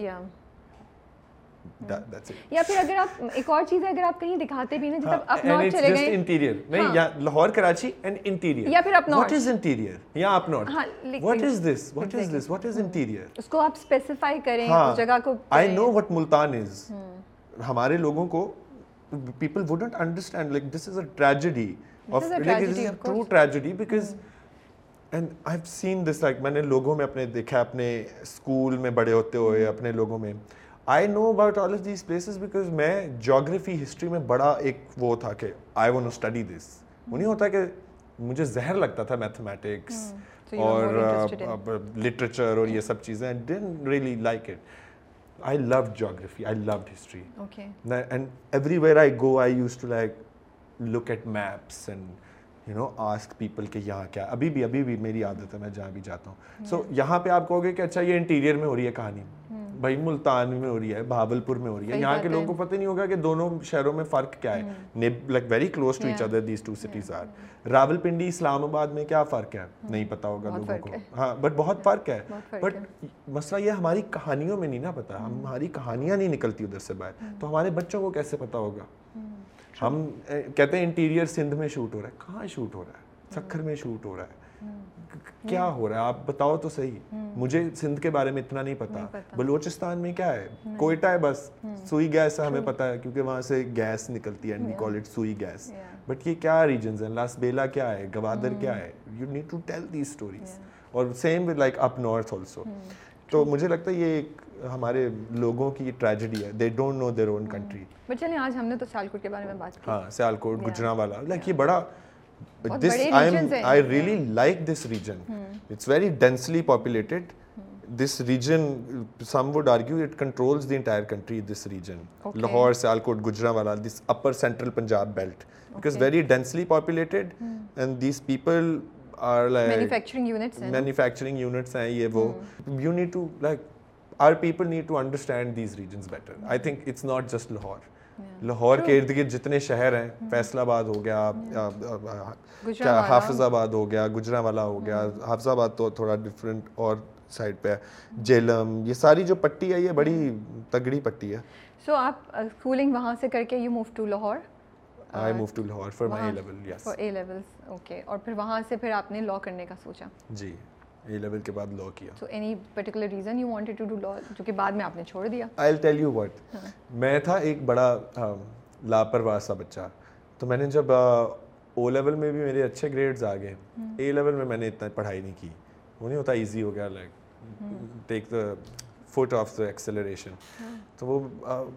یا پھر اگر آپ ایک اور چیز ہے, اگر آپ کہیں دکھاتے بھی نا, جیسے آپ نارتھ چلے گئے, انٹیریئر نہیں, یا لاہور کراچی اینڈ انٹیریئر, یا پھر آپ نارتھ, واٹ از انٹیریئر, یا آپ north, what is this, what is this, what is interior, اس کو آپ اسپیسیفائی کریں اس جگہ کو. I know what Multan is. ہمارے لوگوں کو people wouldn't understand, like this is a tragedy, true tragedy, because and I have seen this, like میں نے لوگوں میں اپنے دیکھا, اپنے اسکول میں بڑے ہوتے ہوئے اپنے لوگوں میں. I know about all of these places because میں geography, history میں بڑا ایک وہ تھا کہ I want to study this. وہ نہیں ہوتا کہ مجھے زہر لگتا تھا mathematics اور literature اور یہ سب چیزیں. I didn't really like it. I loved geography. I loved history. Okay. And everywhere I go I used to like look at maps and you know ask people کہ یہاں کیا. ابھی بھی میری عادت ہے, میں جہاں بھی جاتا ہوں. So یہاں پہ آپ کہو گے کہ اچھا یہ انٹیریئر میں ہو رہی ہے کہانی, بھائی ملتان میں ہو رہی ہے, بھاول پور میں ہو رہی ہے. یہاں کے لوگوں کو پتہ نہیں ہوگا کہ دونوں شہروں میں فرق کیا ہے. Like very close to each other these two cities are. Rawalpindi Islamabad میں کیا فرق ہے نہیں پتہ ہوگا لوگوں کو. ہاں بٹ بہت فرق ہے, بٹ مسئلہ یہ ہماری کہانیوں میں نہیں نا پتہ, ہماری کہانیاں نہیں نکلتی ادھر سے باہر, تو ہمارے بچوں کو کیسے پتہ ہوگا. ہم کہتے ہیں انٹیریئر سندھ میں شوٹ ہو رہا ہے, کہاں شوٹ ہو رہا ہے, سکھر میں شوٹ ہو رہا ہے, کیا ہو رہا ہے آپ بتاؤ تو صحیح. مجھے سندھ کے بارے میں اتنا نہیں پتا, بلوچستان میں کیا ہے, کوئٹہ ہے بس, سوئی گیس ہمیں پتا ہے کیونکہ وہاں سے گیس نکلتی ہے, and we call it Sui gas. But یہ کیا ریجنز ہیں, لاس بیلا کیا ہے, گوادر کیا ہے, you need to tell these stories. اور same with like up north also. تو مجھے لگتا ہے یہ ایک ہمارے لوگوں کی ٹریجڈی ہے، they don't know their own country. But چلیں آج ہم نے تو سیالکوٹ کے بارے میں بات کی. ہاں سیالکوٹ، گجرانوالا، لائک یہ بڑا this I really like this region, it's very densely populated. This region, some would argue it controls the entire country, this region. Okay. Lahore, Sialkot, Gujranwala, this upper central Punjab belt. Because very densely populated and these people are like... Manufacturing units. Manufacturing units hain, ye wo. You need to like, our people need to understand these regions better. I think it's not just Lahore. Lahore کے ارد گرد جتنے شہر ہیں، فیصل آباد ہو گیا، حافظ آباد ہو گیا، گجرانوالا ہو گیا، حافظ آباد تو تھوڑا ڈفرینٹ اور سائڈ پہ ہے، جہلم، یہ ساری جو پٹی ہے یہ بڑی تگڑی پٹی ہے. سو آپ اسکولنگ وہاں سے کر کے you move to Lahore. I moved to Lahore for my A-level. Yes. For A-levels. Okay. اور پھر وہاں سے پھر آپ نے لاء کرنے کا سوچا. جی A-level کے بعد لاء کیا. So any particular reason you wanted to do law جو کہ بعد میں آپ نے چھوڑ دیا. I'll tell you what. میں تھا ایک بڑا لاپرواہ سا بچہ، تو میں نے جب O-level میں بھی میرے اچھے گریڈز آ گئے، A-level میں میں نے اتنا پڑھائی نہیں کی. وہ نہیں ہوتا ایزی ہو گیا like take the foot off the acceleration, تو وہ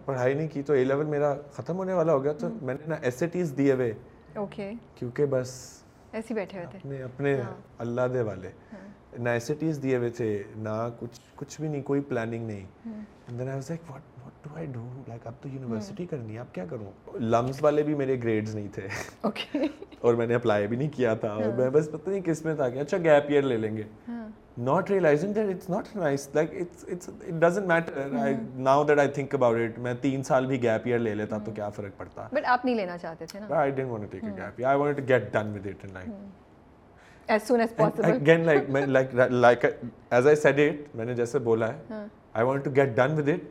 پڑھائی نہیں کی، تو اے لیول میرا ختم ہونے والا ہو گیا، تو میں نے نا ایس اے ٹیز دیے ہوئے، کیونکہ بس ایسے بیٹھے ہوئے تھے اپنے اللہ دے والے، نہ ایس اے ٹیز دیے ہوئے تھے، نہ کچھ بھی نہیں، کوئی پلاننگ نہیں. Do I do? Like, اب تو یونیورسٹی کرنی ہے، اب کیا کروں؟ لمس والے بھی میرے گریڈز نہیں تھے اور میں نے اپلائی بھی نہیں کیا تھا، اور میں بس پتہ نہیں کس میں تھا کہ اچھا گیپ ایئر لے لیں گے، not realizing that it's not nice, like it doesn't matter. Now that I think about it, میں 3 سال بھی گیپ ایئر لے لیتا تو کیا فرق پڑتا. بٹ آپ نہیں لینا چاہتے تھے نا. I didn't want to take a gap year. I wanted to get done with it in life as soon as possible. And again, like as I said it, میں نے جیسے بولا ہے I wanted to get done with it.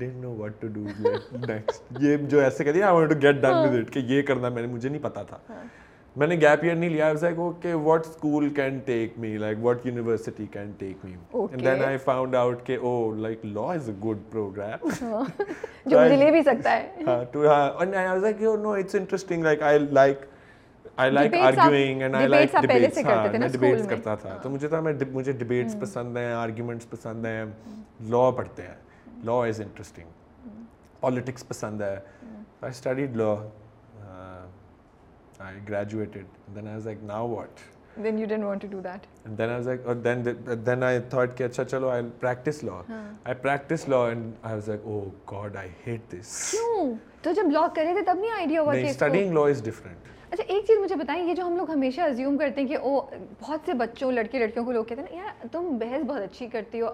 Didn't know what to do next. یہ جو ایسے کہتی ہے I wanted to get done with it کہ یہ کرنا میں نے، مجھے نہیں پتا تھا، میں نے گیپ ایئر نہیں لیا. I was like okay what school can take me, like what university can take me, and then I found out کہ oh like law is a good program جو مجھے لے بھی سکتا ہے. ہاں تو ہاں and I was like oh no it's interesting, like I like arguing and I like debates. ہاں میں debates کرتا تھا، تو مجھے تھا مجھے debates پسند ہیں، arguments پسند ہیں، law پڑھتے ہیں. Law is interesting. Politics pasand hai. I studied law. I graduated. Then I was like, now what? Then you didn't want to do that. And then I was like, then I thought ki acha chalo I'll practice law. I practiced law and I was like, oh God, I hate this. Kyun? To jab law kar rahe the tab nahi idea hua tha. Studying law is different. اچھا ایک چیز مجھے بتائیں، یہ جو ہم لوگ ہمیشہ ازیوم کرتے ہیں کہ او بہت سے بچوں، لڑکے لڑکیوں کو لوگ کہتے ہیں نا یار تم بحث بہت اچھی کرتی ہو،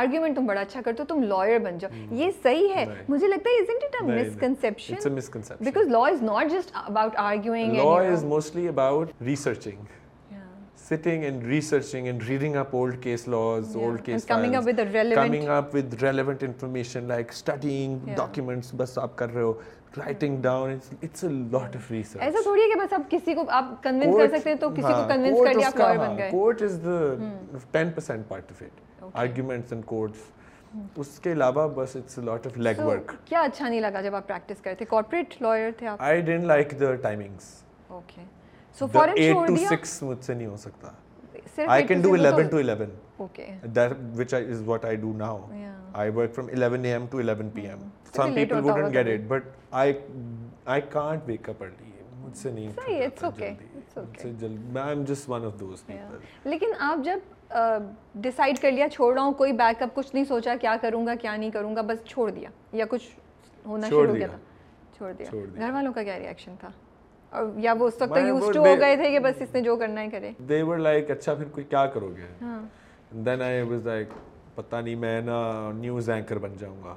آرگیومنٹ تم بڑا اچھا کرتے ہو، تم لائر بن جاؤ. یہ صحیح ہے؟ مجھے لگتا ہے isn't it a misconception? It's a misconception. Because law is not just about arguing. Law is mostly about researching. Sitting and researching and reading up old case laws, old case files. Coming up with the relevant. Coming up with relevant information, like studying documents, بس آپ کر رہے ہو. Writing down, it's a lot of research. ایسا تھوڑی ہے کہ بس آپ کسی کو آپ convince کر سکتے ہیں تو کسی کو convince کر دیا آپ lawyer بن گئے. Court is the 10% part of it. Arguments and courts. اس کے علاوہ بس it's a lot of leg work. کیا اچھا نہیں لگا جب آپ practice کرتے؟ Corporate lawyer تھے آپ. I didn't like the timings. Okay. So the 8 to 6 مجھ سے نہیں ہو سکتا. I can do 11 to 11. Okay. That which is what I do now. Yeah. I work from 11 a.m. to 11 p.m. Some people wouldn't get it, but I can't wake up early. مجھ سے نہیں. صحیح. It's okay. It's okay. I'm just one of those people. لیکن آپ جب decide کر لیا چھوڑ رہا ہوں، کوئی بیک اپ کچھ نہیں سوچا کیا کروں گا کیا نہیں کروں گا، بس چھوڑ دیا یا کچھ ہونا شروع ہو گیا تھا؟ چھوڑ دیا. گھر والوں کا کیا ریئیکشن تھا؟ یا وہ اس وقت یوزڈ ٹو ہو گئے تھے کہ بس اس نے جو کرنا ہے کرے؟ They were like اچھا پھر کوئی کیا کرو گے؟ Then I was like پتہ نہیں میں نا نیوز اینکر بن جاؤں گا.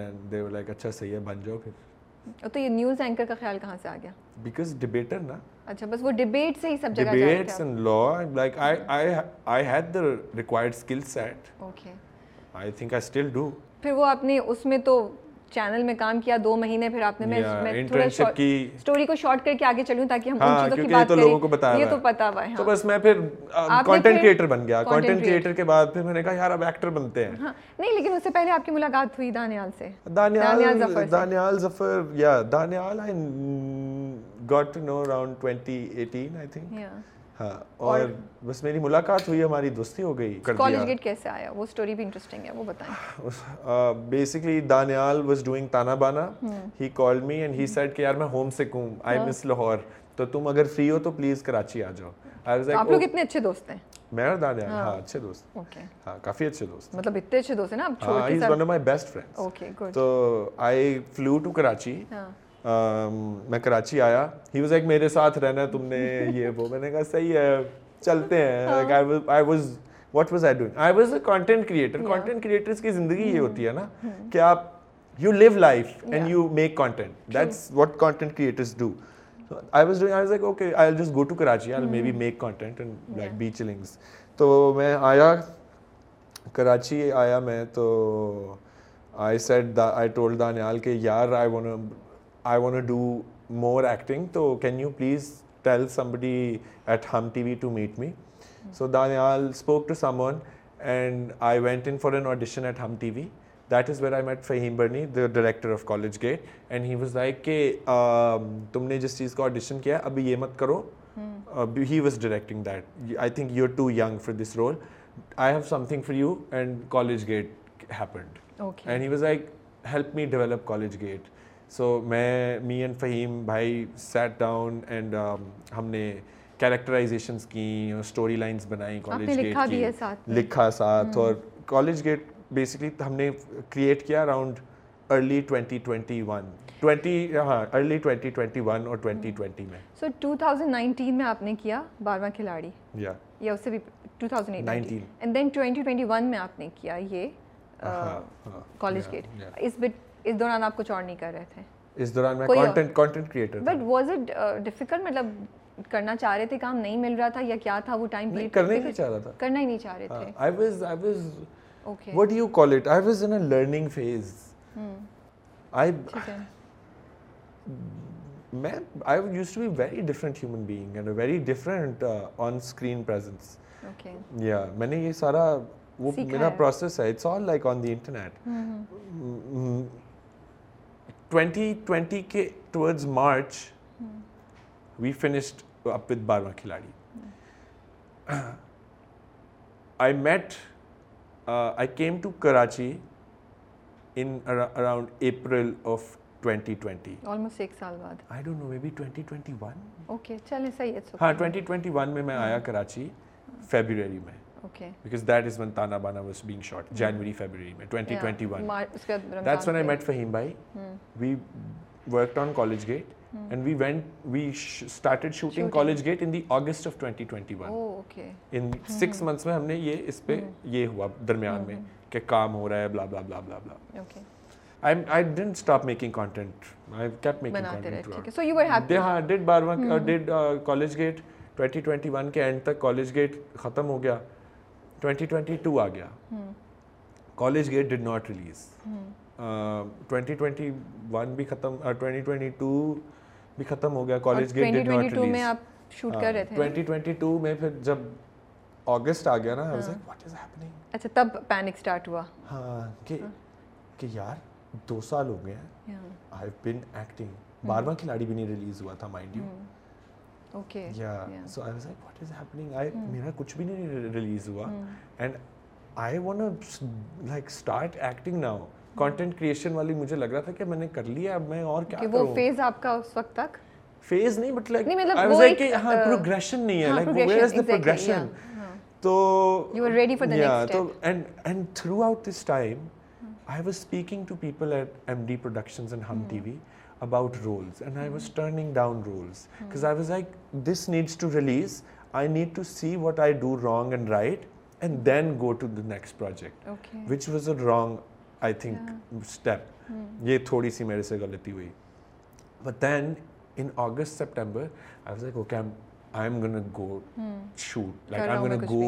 And they were like اچھا صحیح ہے بن جاؤ پھر. تو یہ نیوز اینکر کا خیال کہاں سے آ گیا؟ Because debater نا. اچھا بس وہ ڈیبیٹ سے ہی سب جگہ جاتے ہیں. Debates and law, like I had the required skill set. Okay. I think I still do. پھر وہ آپ نے اس میں تو چینل میں کام کیا 2 مہینے، پھر آپ نے میں تھوڑا اسٹوری کو شارٹ کر کے آگے چلوں تاکہ ہم ان چیزوں کی بات کریں، یہ تو پتا ہوا ہے. تو بس میں پھر کنٹینٹ کریٹر بن گیا. کنٹینٹ کریٹر کے بعد پھر میں نے کہا یار اب ایکٹر بنتے ہیں. نہیں لیکن اس سے پہلے آپ کی ملاقات ہوئی دانیال سے، دانیال ظفر. یا Daniyal I got to know around 2018 I think. ہاں, اور بس میری ملاقات ہوئی, ہماری دوستی ہو گئی. کالج گیٹ کیسے آیا, وہ سٹوری بھی انٹرسٹنگ ہے, وہ بتائیں. بیسیکلی دانیال واز ڈوئنگ تانا بانا, he called me and he said کہ یار میں ہوم سک ہوں, آئی مس لاہور, تو تم اگر فری ہو تو پلیز کراچی آ جاؤ. آپ لوگ اتنے اچھے دوست ہیں, میں اور دانیال, ہاں اچھے دوست, ہاں کافی اچھے دوست, مطلب اتنے اچھے دوست ہیں نا آپ. ہاں, he is one of my best friends. Okay good. تو آئی فلو ٹو کراچی, میں کراچی آیا, ہی واز لائک میرے ساتھ رہنا تم نے, یہ وہ, میں نے کہا صحیح ہے چلتے ہیں. Like I was, what was I doing, I was a content creator. Content creators کی زندگی یہ ہوتی ہے نا کہ آپ, you live life and you make content, that's what content creators do. I was doing, I was like, okay, I'll just go to Karachi, I'll maybe make content and like be chillings. So میں آیا کراچی, آیا میں تو I said, I told Danyal کہ یار I wanna do more acting, so can you please tell somebody at Hum TV to meet me. So Danyal spoke to someone and I went in for an audition at Hum TV. That is where I met Faheem Burney, the director of College Gate, and he was like کہ تم نے جس چیز کا audition کیا ابھی یہ مت کرو. He was directing that. I think you're too young for this role. I have something for you, and College Gate happened. Okay. And he was like, help me develop College Gate. So me and Faheem bhai sat down and ہم نے characterizations کی, story lines بنائی College Gate کی. آپ نے لکھا بھی ہے ساتھ, لکھا ساتھ. اور College Gate بیسکلی ہم نے کریٹ کیا اراؤنڈ ارلی 2021 اور 2020 میں. سو 2019 میں آپ نے کیا بارواں کھلاڑی, یا اس سے بھی 2018, اینڈ دین 2021 میں آپ نے کیا یہ کالج گیٹ. اس دوران آپ کچھ اور نہیں کر رہے تھے, اس دوران میں content creator. But was it difficult, مطلب کرنا چاہ رہے تھے کام, نہیں مل رہا تھا, یا کیا تھا وہ ٹائم پیریڈ؟ کرنا ہی نہیں چاہ رہے تھے. I was okay. What do you call it? I was in a learning phase. I used to be a very different human being and a very different on-screen presence. Okay. Yeah, maine ye sara wo mera process hai. It's all like on the internet. 2020 ke towards March, we finished up with Baarwan Khiladi. I came to Karachi in around April of 2020. Almost 6 saal baad. I don't know, maybe 2021. Okay, chale sahi hai. Haan, 2021 mein main aaya Karachi, February mein. Okay. Because that is when Tana Bana was being shot, January, February mein, 2021. Yeah. That's when I met Faheem bhai. We worked on College Gate and we started shooting College Gate in the August of 2021. Oh, okay. In 6 months mein humne ye is pe ye hua darmiyan mein ke kaam ho raha hai blah blah blah blah blah. Okay. I didn't stop making content. I kept making content. Okay. So you were happy. They did Baarwan did College Gate 2021 ke end tak. College Gate khatam ho gaya, 2022 aa gaya. College Gate did not release. 2021 bhi khatam, 2022 بھی ختم ہو گیا. College get did not release. 2022 میں آپ shoot کر رہے تھے. 2022 میں پھر جب اگست آ گیا نا, I was like what is happening. اچھا, تب پینک سٹارٹ ہوا. ہاں, کہ یار 2 سال ہو گئے ہیں, I have been acting. بارواں کھلاڑی بھی نہیں ریلیز ہوا تھا, mind you. Okay. Yeah so I was like what is happening. میرا کچھ بھی نہیں ریلیز ہوا, and I want to like start acting now. Content creation والی مجھے لگ رہا تھا کہ میں نے کر لیا, اب میں اور کیا کروں. وہ فیز آپ کا اس وقت تک فیز نہیں, but like I was like کہ ہاں پروگریشن نہیں ہے, like where is the progression. تو you were ready for the next step. تو and throughout this time I was speaking to people at M D productions and Hum T V about roles, and I was turning down roles because I was like this needs to release. I need to see what I do wrong and right and then go to the next project, which was a wrong I think step. یہ تھوڑی سی میرے سے غلطی ہوئی. But then in August, September, I was like, okay, I'm gonna go shoot. Like I'm gonna go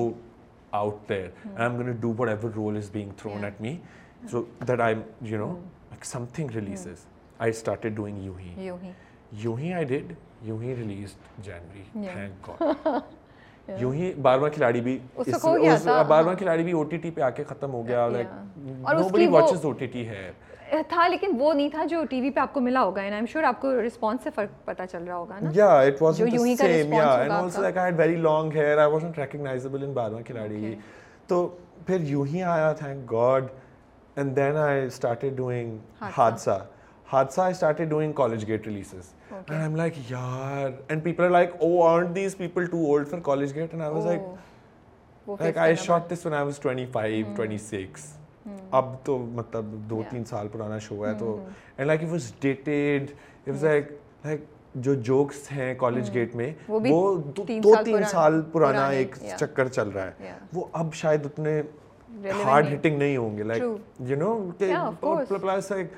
out there and I'm gonna do whatever role is being thrown at me, so that I'm, you know, like something releases. I started doing Yunhi. I did. Yunhi released January. Thank God. یوں ہی بارواں کھلاڑی بھی او T T پہ آ کے ختم ہو گیا, اور nobody watches OTT ہے تھا, لیکن وہ نہیں تھا جو ٹی وی پہ آپ کو ملا ہوگا. and I'm sure آپ کو ریسپانس سے فرق پتہ چل رہا ہوگا نا. yeah it wasn't the same, yeah and also like I had very long hair, I wasn't recognizable in بارواں Khiladi. تو پھر یوں ہی آیا thank God, and then I started doing حادثہ. I started doing College Gate releases. Okay. And I'm like, yaar. And people are like, oh, aren't these people too old for College Gate? And I was like I shot this when I was 25, 26. Ab to matlab 2-3 saal purana show hai to. And like it was dated. It was like jo jokes hain College Gate mein, wo 2-3 saal purana ek chakkar chal raha hai. Wo ab shayad utne hard hitting nahi honge. Like, you know, plus like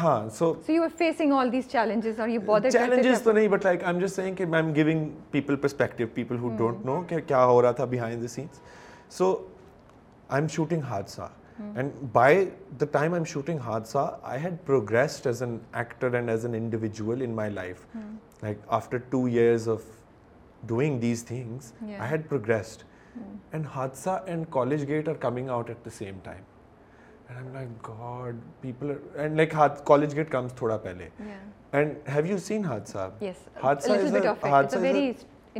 ہاں so you are facing all these challenges, اور یہ بہت challenges تو نہیں, but like I am just seeing کہ I am giving people perspective, people who don't know کہ کیا ہو رہا تھا behind the scenes. So I am shooting Hadsa, and by the time I am shooting Hadsa I had progressed as an actor and as an individual in my life. Like after 2 years of doing these things I had progressed, and Hadsa and College Gate are coming out at the same time. And I'm like, God, people are... And like College Gate comes thoda pehle. Yeah. And have you seen Hadsa? Yes, Hadsa a little bit of it. It's a very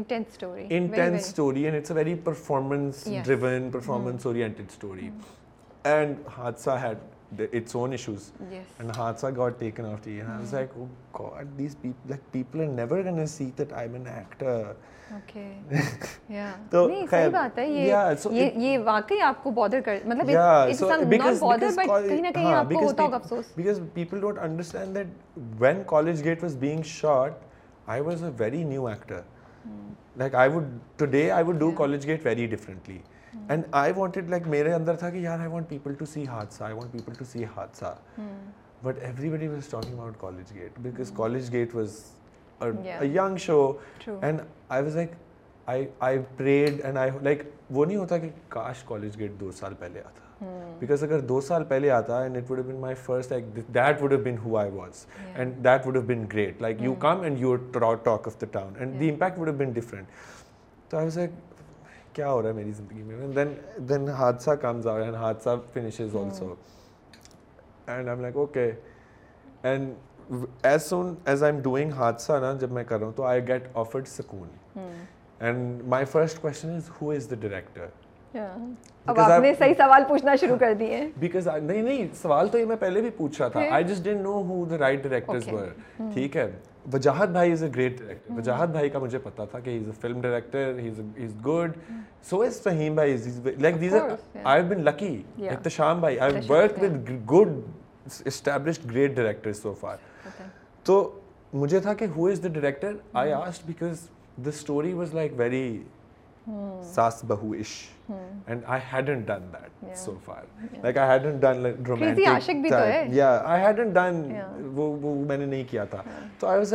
intense story. Intense story and it's a very performance-driven, performance-oriented story. And Hadsa had its own issues. Yes. And Hadsa got taken after you. And I was like, oh God, these people, like people are never going to see that I'm an actor. Okay. Yeah. نہیں صحیح بات ہے, یہ واقعی آپ کو bother کر مطلب it's not bother, but کہیں نہ کہیں آپ کو ہوتا ہوگا افسوس. Because people don't understand that when College Gate was being shot, I was a very new actor. Like today I would do College Gate very differently. And I wanted like میرے اندر تھا کہ یار I want people to see Hadsa, I want people to see Hadsa. But everybody was talking about College Gate because College Gate was a young show. True. And I was like I prayed and I like وہ نہیں ہوتا کہ کاش College Gate 2 saal پہلے آتا, because اگر 2 saal پہلے آتا and it would have been my first, like that would have been who I was, and that would have been great, like you come and you talk of the town and the impact would have been different. So I was like کیا ہو رہا ہے میری زندگی میں. And then حادثہ comes out and حادثہ finishes also, and I'm like okay. And as soon as I'm doing Hadsa na, jab main kar raha hu to I get offered Sukoon. And my first question is, who is the director? Yeah, ab aapne sahi sawal puchna shuru kar diye. Because nahi sawal to ye main pehle bhi puch raha tha, I just didn't know who the right directors were. Theek hai, Wajahat bhai is a great director. Wajahat bhai ka mujhe pata tha ki he is a film director, he is good. So is Faheem bhai, is like these are, I've been lucky. Ehtisham bhai, I've worked with good established great directors so far. تو مجھے تھا کہ who is the director? I asked because the story was like very saas bahu-ish, and I hadn't done that so far. Like I hadn't done like romantic. Crazy aashiq bhi to hai. Yeah, I hadn't done wo maine nahi kiya tha. So I was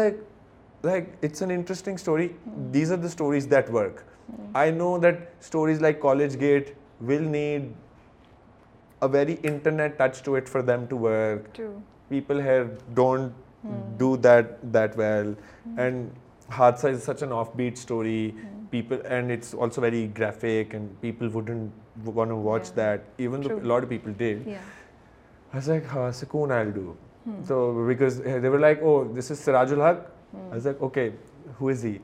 like it's an interesting story. These are the stories that work. I know that stories like College Gate will need a very internet touch to it for them to work. True. People here don't do that well, and Hadsa is such an offbeat story. People, and it's also very graphic, and people wouldn't want to watch that, even though a lot of people did. I was like, ha, Sukoon I'll do. So because they were like, oh, this is Siraj-ul-Haq. I was like, okay, who is he?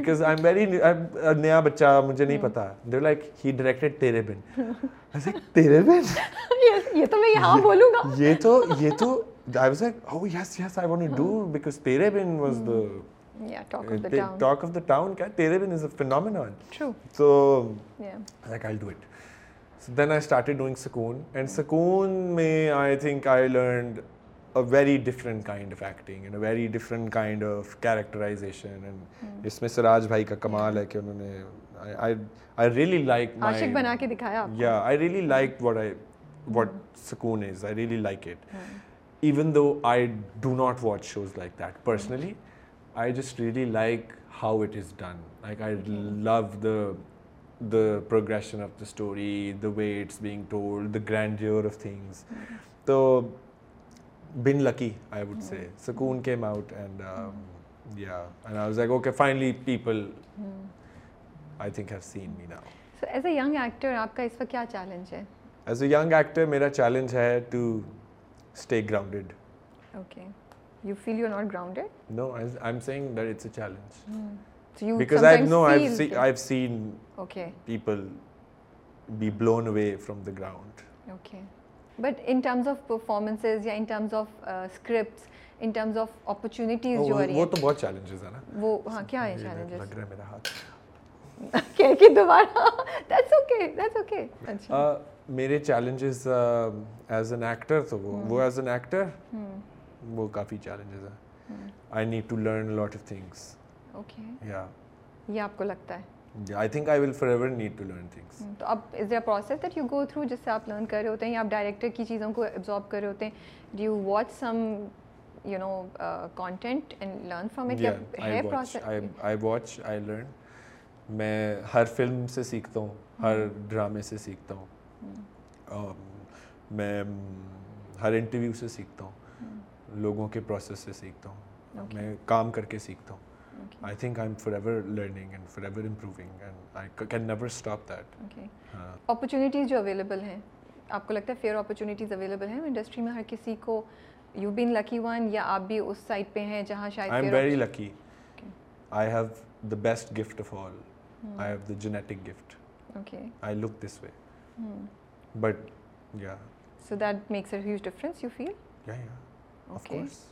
Because I'm a naya bacha, mujhe nahi pata. They're like, he directed Tere Bin. I was like, Tere Bin? Yes, ye to main yahan bolunga. Ye to I was like, oh yes, I want to do, because Tere Bin was the talk of the town. Tere Bin is a phenomenon. True. So like I'll do it. So then I started doing Sukoon, and Sukoon mein I think I learned a very different kind of acting and a very different kind of characterization, and isme Siraj bhai ka kamal hai ki unhone I really liked my aashiq bana ke dikhaya aapko. I really liked what Sukoon is. I really like it, even though I do not watch shows like that personally. I just really like how it is done. Like I love the progression of the story, the way it's being told, the grandeur of things. So been lucky, I would say. Sukoon came out, and and I was like, okay, finally people I think have seen me now. So as a young actor, آپ کا اس وقت کیا challenge ہے؟ As a young actor, میرا challenge ہے to stay grounded. Okay. You feel you're not grounded? No, I'm saying that it's a challenge. Mm. So you because sometimes I've seen okay. people be blown away from the ground. Okay. But in terms of performances, yeah, in terms of scripts, in terms of opportunities, jo are wo to bahut challenges hai na. Wo ha kya hai challenges? Lag raha hai mera haath. Okay, ki dobara. That's okay. That's okay. Acha. Mere challenges as an actor to wo as an actor wo kafi challenges hai. I need to learn a lot of things. Okay. Yeah. Ye aapko lagta hai? Yeah, I think I will forever need to learn things. So is there a process that you go through jisse aap learn kar rahe hote hain ya aap director ki cheezon ko absorb kar rahe hote hain? Do you watch some, you know, content and learn from it? Yeah, I watch, I learn. Main har film se seekhta hu, har drama se seekhta hu, main har interview se seekhta hu, logon ke process se seekhta hu, main kaam karke seekhta hu. Okay. I think I'm forever learning and forever improving and I can never stop that. Okay. Opportunities jo available hain, aapko lagta hai fair opportunities available hain industry mein? Har kisi ko, you've been lucky one ya aap bhi us side pe hain jahan shayad I'm very lucky. Okay. I have the best gift of all. I have the genetic gift. Okay. I look this way. But yeah. So that makes a huge difference, you feel? Yeah. Okay. Of course.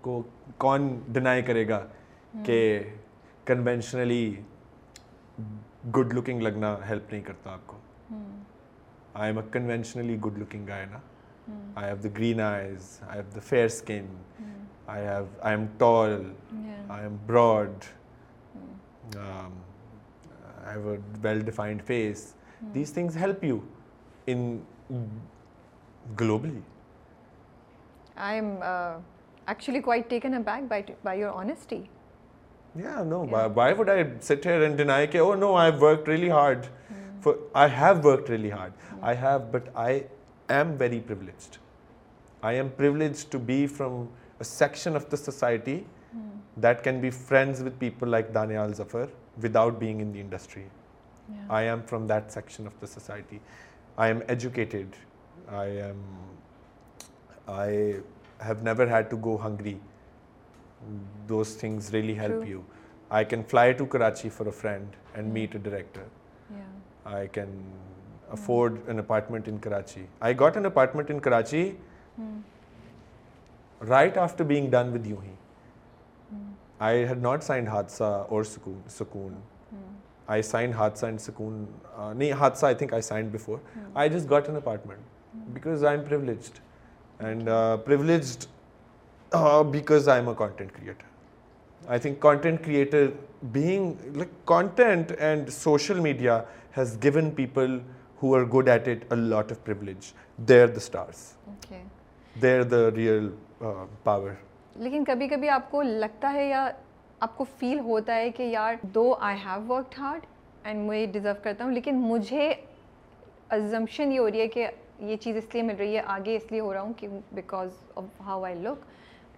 کو کون deny کرے گا کہ conventionally good looking لگنا help نہیں کرتا آپ کو. I am a conventionally good looking guy نا. I have the green eyes, I have the fair skin, I am tall, I am broad, I have a well defined face. These things help you in globally. I am actually quite taken aback by your honesty. Yeah, no, yeah. Why would I sit here and deny that, oh no, I've worked really hard. But I am very privileged. I am privileged to be from a section of the society that can be friends with people like Danyal Zafar without being in the industry. Yeah. I am from that section of the society. I am educated. I have never had to go hungry. Those things really help True. you. I can fly to Karachi for a friend and meet a director. Yeah. I can afford an apartment in Karachi. I got an apartment in Karachi right after being done with Yunhi. I had not signed Hadsa or Sukoon. I signed Hadsa and Sukoon. Hadsa I think I signed before. I just got an apartment because I'm privileged. And privileged because I'm a content creator. I think content creator being like content and social media has given people who are good at it a lot of privilege. They're the stars. Okay. They're the real power. Lekin kabhi kabhi aapko lagta hai ya aapko feel hota hai ki yaar though I have worked hard and main deserve karta hu, lekin mujhe assumption ye ho rahi hai ki یہ چیز اس لیے مل رہی ہے آگے اس لیے ہو رہا ہوں کہ because of how I look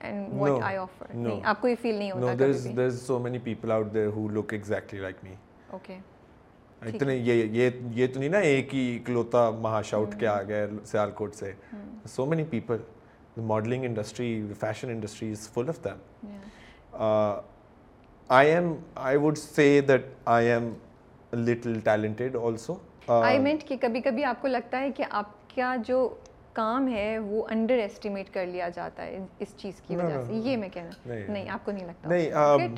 and what I offer. نہیں, آپ کو یہ فیل نہیں ہوتا؟ There is so many people out there who look exactly like me. Okay, اتنے یہ تو نہیں نا ایک ہی اکلوتا مہاش آؤٹ کے آ گیا سیالکوٹ سے. So many people, the modelling industry, fashion industry is full of them. I would say that I am little talented also. I meant کہ کبھی کبھی آپ کو لگتا ہے کہ آپ کیا جو کام ہے وہ انڈر ایسٹیمیٹ کر لیا جاتا ہے اس چیز کی وجہ سے؟ یہ میں کہنا نہیں, آپ کو نہیں لگتا؟ نہیں,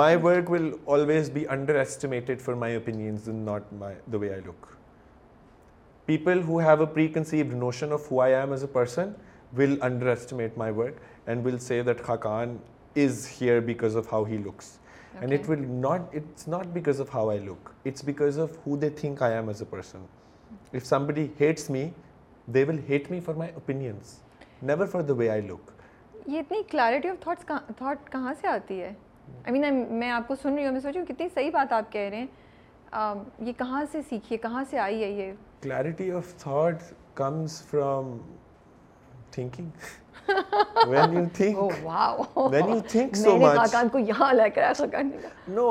my work will always be underestimated for my opinions and not the way I look. People who have a preconceived notion of who I am as a person will underestimate my work and will say that Khaqan is here because of how he looks. And it will not, it's not because of how I look, it's because of who they think I am as a person. If somebody hates me, they will hate me for my opinions, never for the way I look. Ye itni clarity of thoughts thought kahan se aati hai? I mean, main aapko sun rahi hu, main soch rahi hu kitni sahi baat aap keh rahe hain. Ye kahan se seekhi, kahan se aayi hai ye clarity of thought? Comes from thinking. When you think so much. Khaqan کو یہاں لے کر ایسا کرنے کا. No,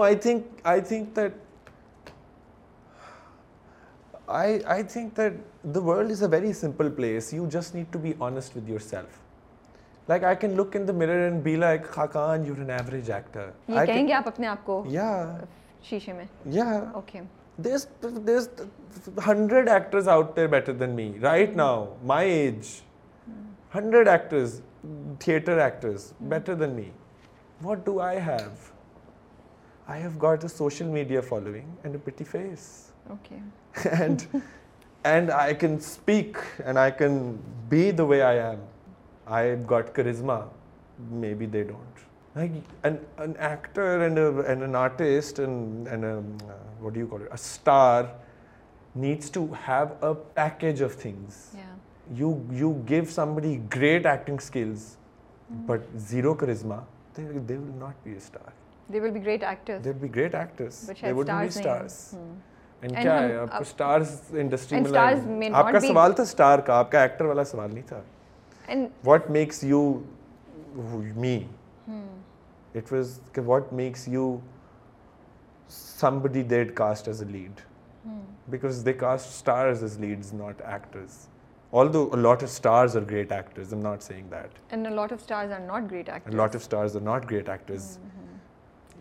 I think that the world is a very simple place. You just need to be honest with yourself. Like I can look in the mirror and be like, Khaqan, you're an average actor. یہ کہیں گے آپ اپنے آپ کو شیشے میں. Yeah. Okay. There's 100 actors out there better than me right now, my age. 100 actors, theater actors, better than me. What do I have? I have got a social media following and a pretty face. Okay. And I can speak and I can be the way I am. I've got charisma. Maybe they don't. Like an actor and an artist and a what do you call it? A star needs to have a package of things. Yeah. You give somebody great acting skills, but zero charisma, they will not be a star. They will be great actors. They'll be great actors. But they wouldn't be stars. And kya hai aapko stars industry mein laye. Aapka sawal tha star ka, aapka actor wala sawal nahi tha. And what makes you me? It was what makes you somebody they'd cast as a lead. Because they cast stars as leads, not actors. Although a lot of stars are great actors, I'm not saying that. And a lot of stars are not great actors. A lot of stars are not great actors.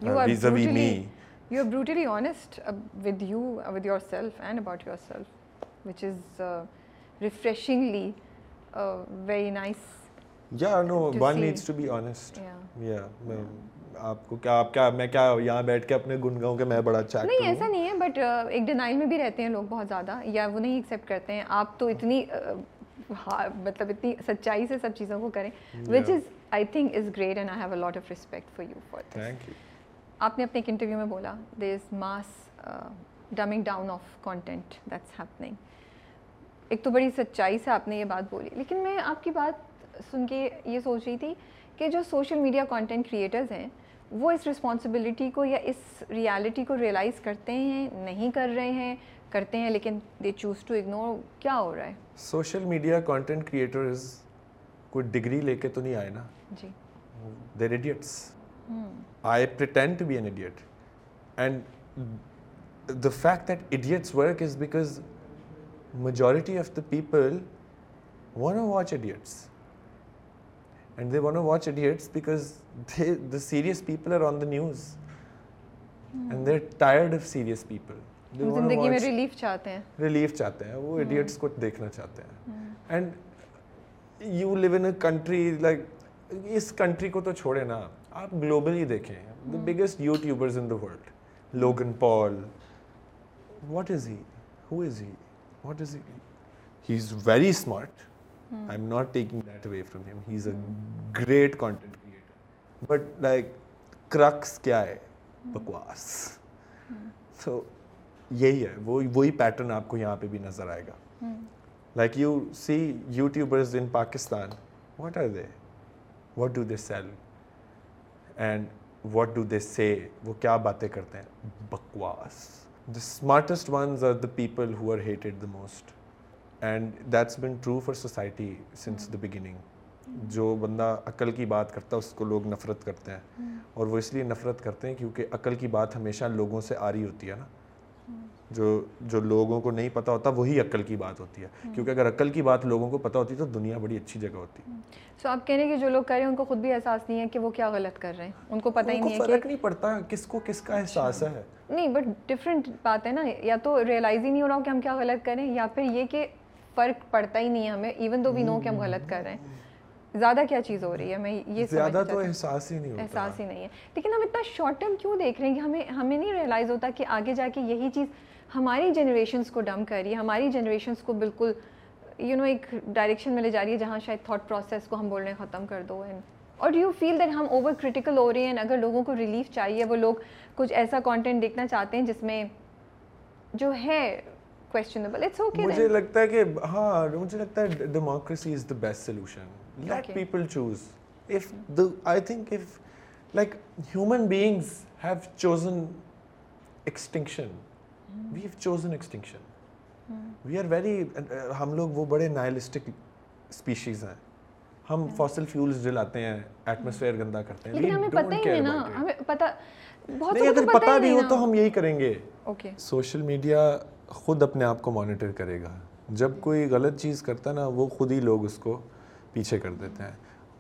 Vis-a-vis me. You are brutally honest with you, with yourself and about yourself, which is refreshingly very nice. Yeah, no, one needs to be honest. Yeah. आपको क्या मैं क्या यहाँ बैठ के अपने गुनगांव के मैं बड़ा अच्छा नहीं ऐसा नहीं है बट एक डिनाइल में भी रहते हैं लोग बहुत ज़्यादा या वो नहीं एक्सेप्ट करते हैं आप तो इतनी मतलब इतनी सच्चाई से सब चीज़ों को करें which is I think is great and I have a lot of respect for you for this. Thank you. आपने अपने एक इंटरव्यू में बोला there is mass dumbing down of content that's happening. एक तो बड़ी सच्चाई से आपने ये बात बोली लेकिन मैं आपकी बात सुन के ये सोच रही थी कि जो सोशल मीडिया कॉन्टेंट क्रिएटर्स हैं वो इस रिस्पॉन्सिबिलिटी को या इस रियलिटी को रियलाइज़ करते हैं नहीं कर रहे हैं करते हैं लेकिन दे चूज़ टू इग्नोर. क्या हो रहा है? सोशल मीडिया कंटेंट क्रिएटर्स कोई डिग्री लेके तो नहीं आए ना जी. They are idiots. I pretend to be an idiot and the fact that idiots work is because majority of the people want to watch idiots. And they want to watch idiots because the serious people are on the news. And they're tired of serious people. They want to watch relief. Relief chahte hain. Wo idiots ko dekhna chahte hain. And you live in a country like is country ko to chhode na. Aap globally dekhein. The biggest YouTubers in the world. Logan Paul. What is he? Who is he? What is he? He's very smart. I'm not taking that away from him. He's a great content creator. But like, crux kya hai? Bakwas. So, yehi hai. Wohi pattern aapko yahan pe bhi nazar aayega. Like you see YouTubers in Pakistan. What are they? What do they sell? And what do they say? Wo kya baatein karte hain? Bakwas. The smartest ones are the people who are hated the most. And that's been true for society since the beginning. जो बंदा अकल की बात करता है उसको लोग नफरत करते हैं और वो इसलिए नफरत करते हैं क्योंकि अकल की बात हमेशा लोगों से आ रही होती है ना. जो लोगों को नहीं पता होता वही अकल की बात होती है क्योंकि अगर अकल की बात लोगों को पता होती तो दुनिया बड़ी अच्छी जगह होती. सो आप कहने कि जो लोग कर रहे हैं उनको खुद भी एहसास नहीं है कि वो क्या गलत कर रहे हैं. उनको पता ही नहीं है कि फर्क नहीं पड़ता किसको किसका एहसास है. नहीं बट डिफरेंट बात है ना. या तो रियलाइज ही नहीं हो रहा कि हम क्या गलत करें या फिर ये कि फ़र्क पड़ता ही नहीं है हमें इवन दो वी नो कि हम गलत कर रहे हैं. ज़्यादा क्या चीज़ हो रही है मैं ये ज़्यादा तो एहसास ही नहीं है लेकिन हम इतना शॉर्ट टर्म क्यों देख रहे हैं कि हमें नहीं रियलाइज़ होता कि आगे जाके यही चीज़ हमारी जनरेशन्स को डम कर रही है. हमारी जनरेशन्स को बिल्कुल यू नो एक डायरेक्शन में ले जा रही है जहाँ शायद थाट प्रोसेस को हम बोल रहे हैं ख़त्म कर दो. एंड और यू फील दैट हम ओवर क्रिटिकल हो रहे हैं. अगर लोगों को रिलीफ चाहिए वो लोग कुछ ऐसा कॉन्टेंट देखना चाहते हैं जिसमें जो है questionable. It's okay. मुझे लगता है democracy is the best solution. Let people choose. I think if like human beings have chosen extinction. We've chosen extinction. We are very हम लोग वो बड़े nihilistic species हैं. ہم فاسل فیولز جلاتے ہیں, ایٹماسفیئر گندا کرتے ہیں, لیکن ہمیں پتہ ہی نہیں نا, ہمیں پتہ بہت نہیں, اگر پتہ بھی ہو تو ہم یہی کریں گے. اوکے, سوشل میڈیا خود اپنے آپ کو مانیٹر کرے گا. جب کوئی غلط چیز کرتا ہے نا, وہ خود ہی لوگ اس کو پیچھے کر دیتے ہیں,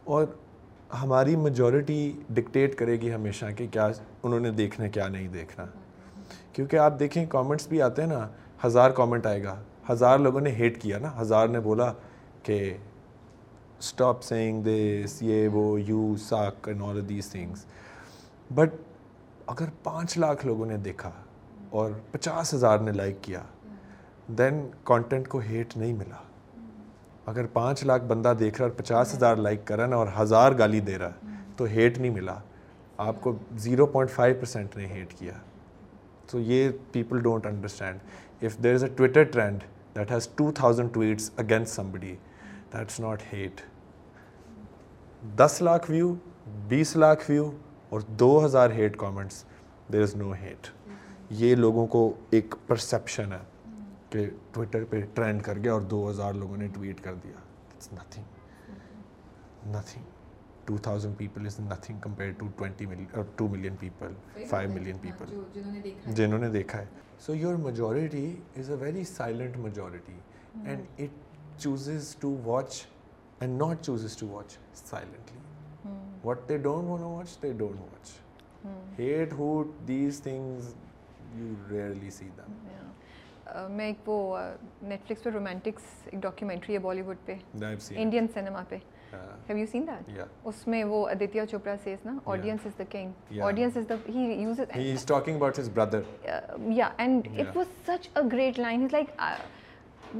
اور ہماری میجورٹی ڈکٹیٹ کرے گی ہمیشہ کہ کیا انہوں نے دیکھنا کیا نہیں دیکھنا. کیونکہ آپ دیکھیں کامنٹس بھی آتے ہیں نا, 1000 کامنٹ آئے گا, 1000 لوگوں نے ہیٹ کیا نا, 1000 نے بولا کہ اسٹاپ سیئنگ دس, یہ وہ, you suck and all these things. But اگر 5 لاکھ لوگوں نے دیکھا اور 50,000 نے لائک کیا, دین کانٹینٹ کو ہیٹ نہیں ملا. اگر 5 لاکھ بندہ دیکھ رہا اور 50,000 لائک کر رہا نا, اور 1000 گالی دے رہا, تو ہیٹ نہیں ملا. آپ کو 0.5% نے ہیٹ کیا. سو یہ people don't understand. If there is a Twitter trend that has 2000 tweets against somebody, that's not hate. 10 lakh view, 20 lakh view اور 2000 hate comments, there is no hate. یہ لوگوں کو ایک پرسیپشن ہے کہ ٹویٹر پہ ٹرینڈ کر گیا اور 2000 لوگوں نے ٹویٹ کر دیا. It's nothing, nothing. 2000 people is nothing compare to 2 million people, 5 million people جنہوں نے دیکھا ہے. So your majority is a very silent majority, and it chooses to watch and not chooses to watch silently. What they don't want to watch they don't watch. Hate hot these things you rarely see them. میں ایک وہ Netflix پہ romantics ایک documentary ہے بالی would پہ, Indian cinema پہ, have you seen that? اس میں وہ ادتیہ چوپڑا سیز نا, audience is the king, audience is the, he uses, he is talking about his brother, یا, and it was such a great line. His like,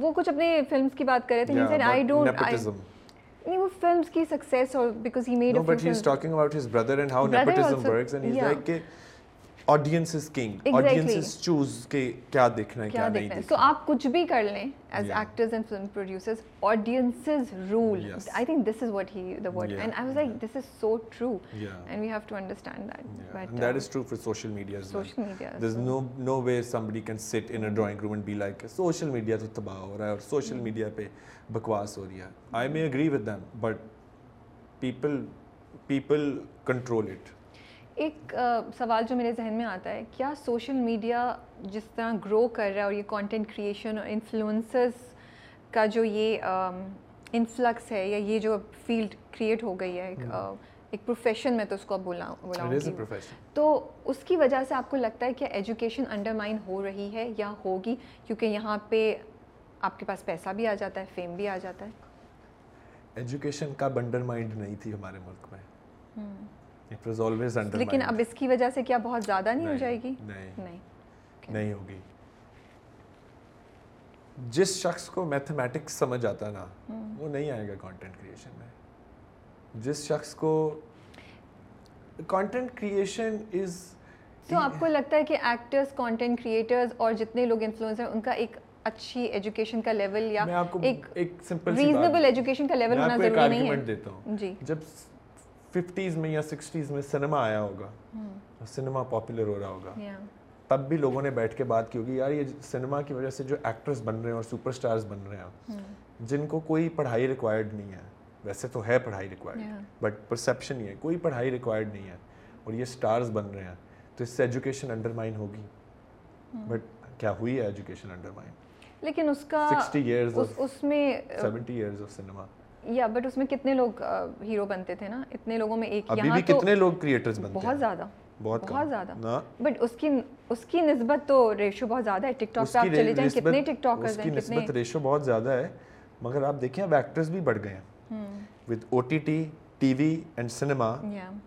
وہ کچھ اپنے films کی بات کر رہے تھے, ہی سیڈ آئی ڈونٹ, نہیں وہ فلمس کی سکسیس اور because he made a, but he is talking about his brother and how nepotism works, and he is like کہ audience is king, audience is choose کہ کیا دیکھنا ہے کیا نہیں دیکھنا. سو آپ کچھ بھی کر لیں as actors and film producers, audiences rule. I think this is what he the word, and I was like this is so true, and we have to understand that. But that is true for social media as well. Social media there is no way somebody can sit in a drawing room and be like social media تو تباہ ہو رہا ہے اور social media پہ بکواس ہو رہی ہے. I may agree with them, but people control it. ایک سوال جو میرے ذہن میں آتا ہے, کیا سوشل میڈیا جس طرح گرو کر رہا ہے اور یہ کانٹینٹ کریشن اور انفلوئنسرز کا جو یہ انفلکس ہے, یا یہ جو فیلڈ کریٹ ہو گئی ہے ایک پروفیشن میں, تو اس کو اب بولاؤں گی, تو اس کی وجہ سے آپ کو لگتا ہے کہ ایجوکیشن انڈرمائن ہو رہی ہے یا ہوگی؟ کیونکہ یہاں پہ آپ کے پاس پیسہ بھی آ جاتا ہے, فیم بھی آ جاتا ہے. ایجوکیشن کا انڈرمائنڈ نہیں تھی ہمارے ملک میں, It was always undermined. لیکن اب اس کی وجہ سے کیا بہت زیادہ نہیں ہو جائے گی؟ نہیں ہوگی. جس شخص کو میتھمیٹکس سمجھ آتا نا, وہ نہیں آئے گا کانٹینٹ کریشن میں. جس شخص کو کانٹینٹ کریشن از, تو آپ کو لگتا ہے کہ ایکٹرز, کانٹینٹ کریٹرز اور جتنے لوگ انفلوئنسر, ان کا ایک اچھی ایجوکیشن کا لیول یا ایک ریزنیبل ایجوکیشن کا لیول ہونا ضروری نہیں ہے. جی, جب 50s میں یا 60s میں سنیما آیا ہوگا, سنیما پاپولر ہو رہا ہوگا, تب بھی لوگوں نے بیٹھ کے بات کی ہوگی, یار یہ سنیما کی وجہ سے جو ایکٹرز بن رہے ہیں اور سپر سٹارز بن رہے ہیں, جن کو کوئی پڑھائی ریکوائرڈ نہیں ہے, ویسے تو ہے پڑھائی ریکوائرڈ, بٹ پرسیپشن یہ ہے کوئی پڑھائی ریکوائرڈ نہیں ہے, اور یہ سٹارز بن رہے ہیں, تو اس سے ایجوکیشن انڈرمائن ہوگی. بٹ کیا ہوئی ہے ایجوکیشن انڈرمائن؟ لیکن اس کا 70 ایئرز آف سنیما, یا بٹ اس میں کتنے لوگ ہیرو بنتے تھے نا, اتنے لوگوں میں ایک, یہاں تو کتنے لوگ کریٹرز بنتے ہیں؟ بہت زیادہ, بہت زیادہ. بٹ اس کی نسبت تو ریشو بہت زیادہ ہے. ٹک ٹاک پہ آپ چلے جائیں, کتنے ٹک ٹاکرز ہیں, اس کی نسبت ریشو بہت زیادہ ہے. مگر آپ دیکھیں اب ایکٹرز بھی بڑھ گئے ہیں with O T T, T we and cinema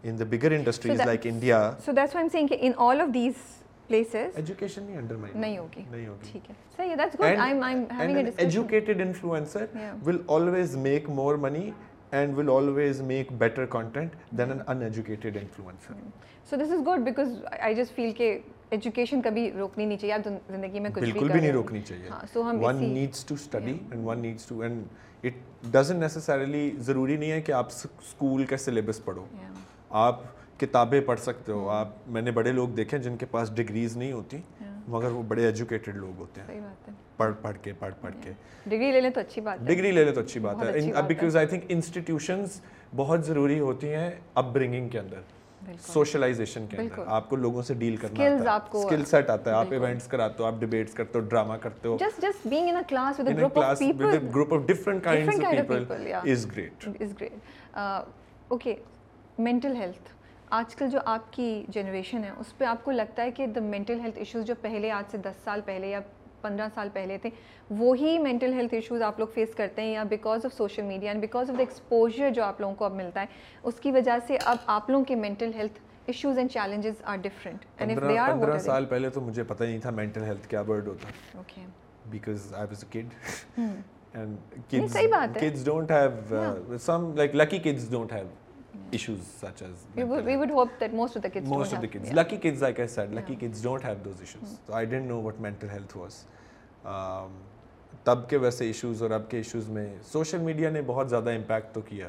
in the bigger industries like India. So that's why I'm seeing کہ in all of these places education nahi undermine, nahi hogi, nahi hogi. Theek hai, so yeah, that's good. I'm having a discussion. Educated influencer will always make more money and will always make better content than an uneducated influencer. So this is good because I just feel ke education kabhi rokni nahi chahiye. Aap zindagi mein kuch bhi bilkul bhi nahi rokni chahiye. So hum one needs to study and one needs to, and it doesn't necessarily ضروری نہیں ہے کہ آپ school کا syllabus پڑھو. آپ کتابیں پڑھ سکتے ہو. آپ, میں نے بڑے لوگ دیکھے جن کے پاس ڈگریز نہیں ہوتی, مگر وہ بڑے ایجوکیٹڈ لوگ ہوتے ہیں, پڑھ کے ڈگری لے لیں تو اچھی بات ہے, بیکاز آئی تھنک انسٹیٹیوشنز بہت ضروری ہوتی ہیں اپ برنگنگ کے اندر, سوشلائزیشن کے اندر. آپ کو لوگوں سے ڈیل کرنا آتا ہے, اسکل سیٹ آتا ہے, آپ ایونٹس کراتے ہو, آپ ڈیبیٹس کرتے ہو, ڈرامہ کرتے ہو, just being in a class with a group of different kinds of people is great. Okay, mental health آج کل جو آپ کی جنریشن ہے اس پہ آپ کو لگتا ہے کہ دا مینٹل ہیلتھ ایشوز جو پہلے آج سے 10 سال پہلے یا 15 سال پہلے تھے وہی مینٹل ہیلتھ ایشوز آپ لوگ فیس کرتے ہیں, یا because of social media and because of the exposure جو آپ لوگوں کو اب ملتا ہے اس کی وجہ سے اب آپ لوگوں کے mental health issues and challenges are different and if they are. 15 سال پہلے تو مجھے پتہ ہی نہیں تھا مینٹل ہیلتھ کیا ورڈ ہوتا ہے. Okay, because I was a kid and kids don't have some like lucky kids don't have issues such as we would hope that most of the kids yeah. lucky kids, like I said, lucky kids don't have those issues. So I didn't know what mental health was. tab ke waise issues aur ab ke issues mein social media ne bahut zyada impact to kiya.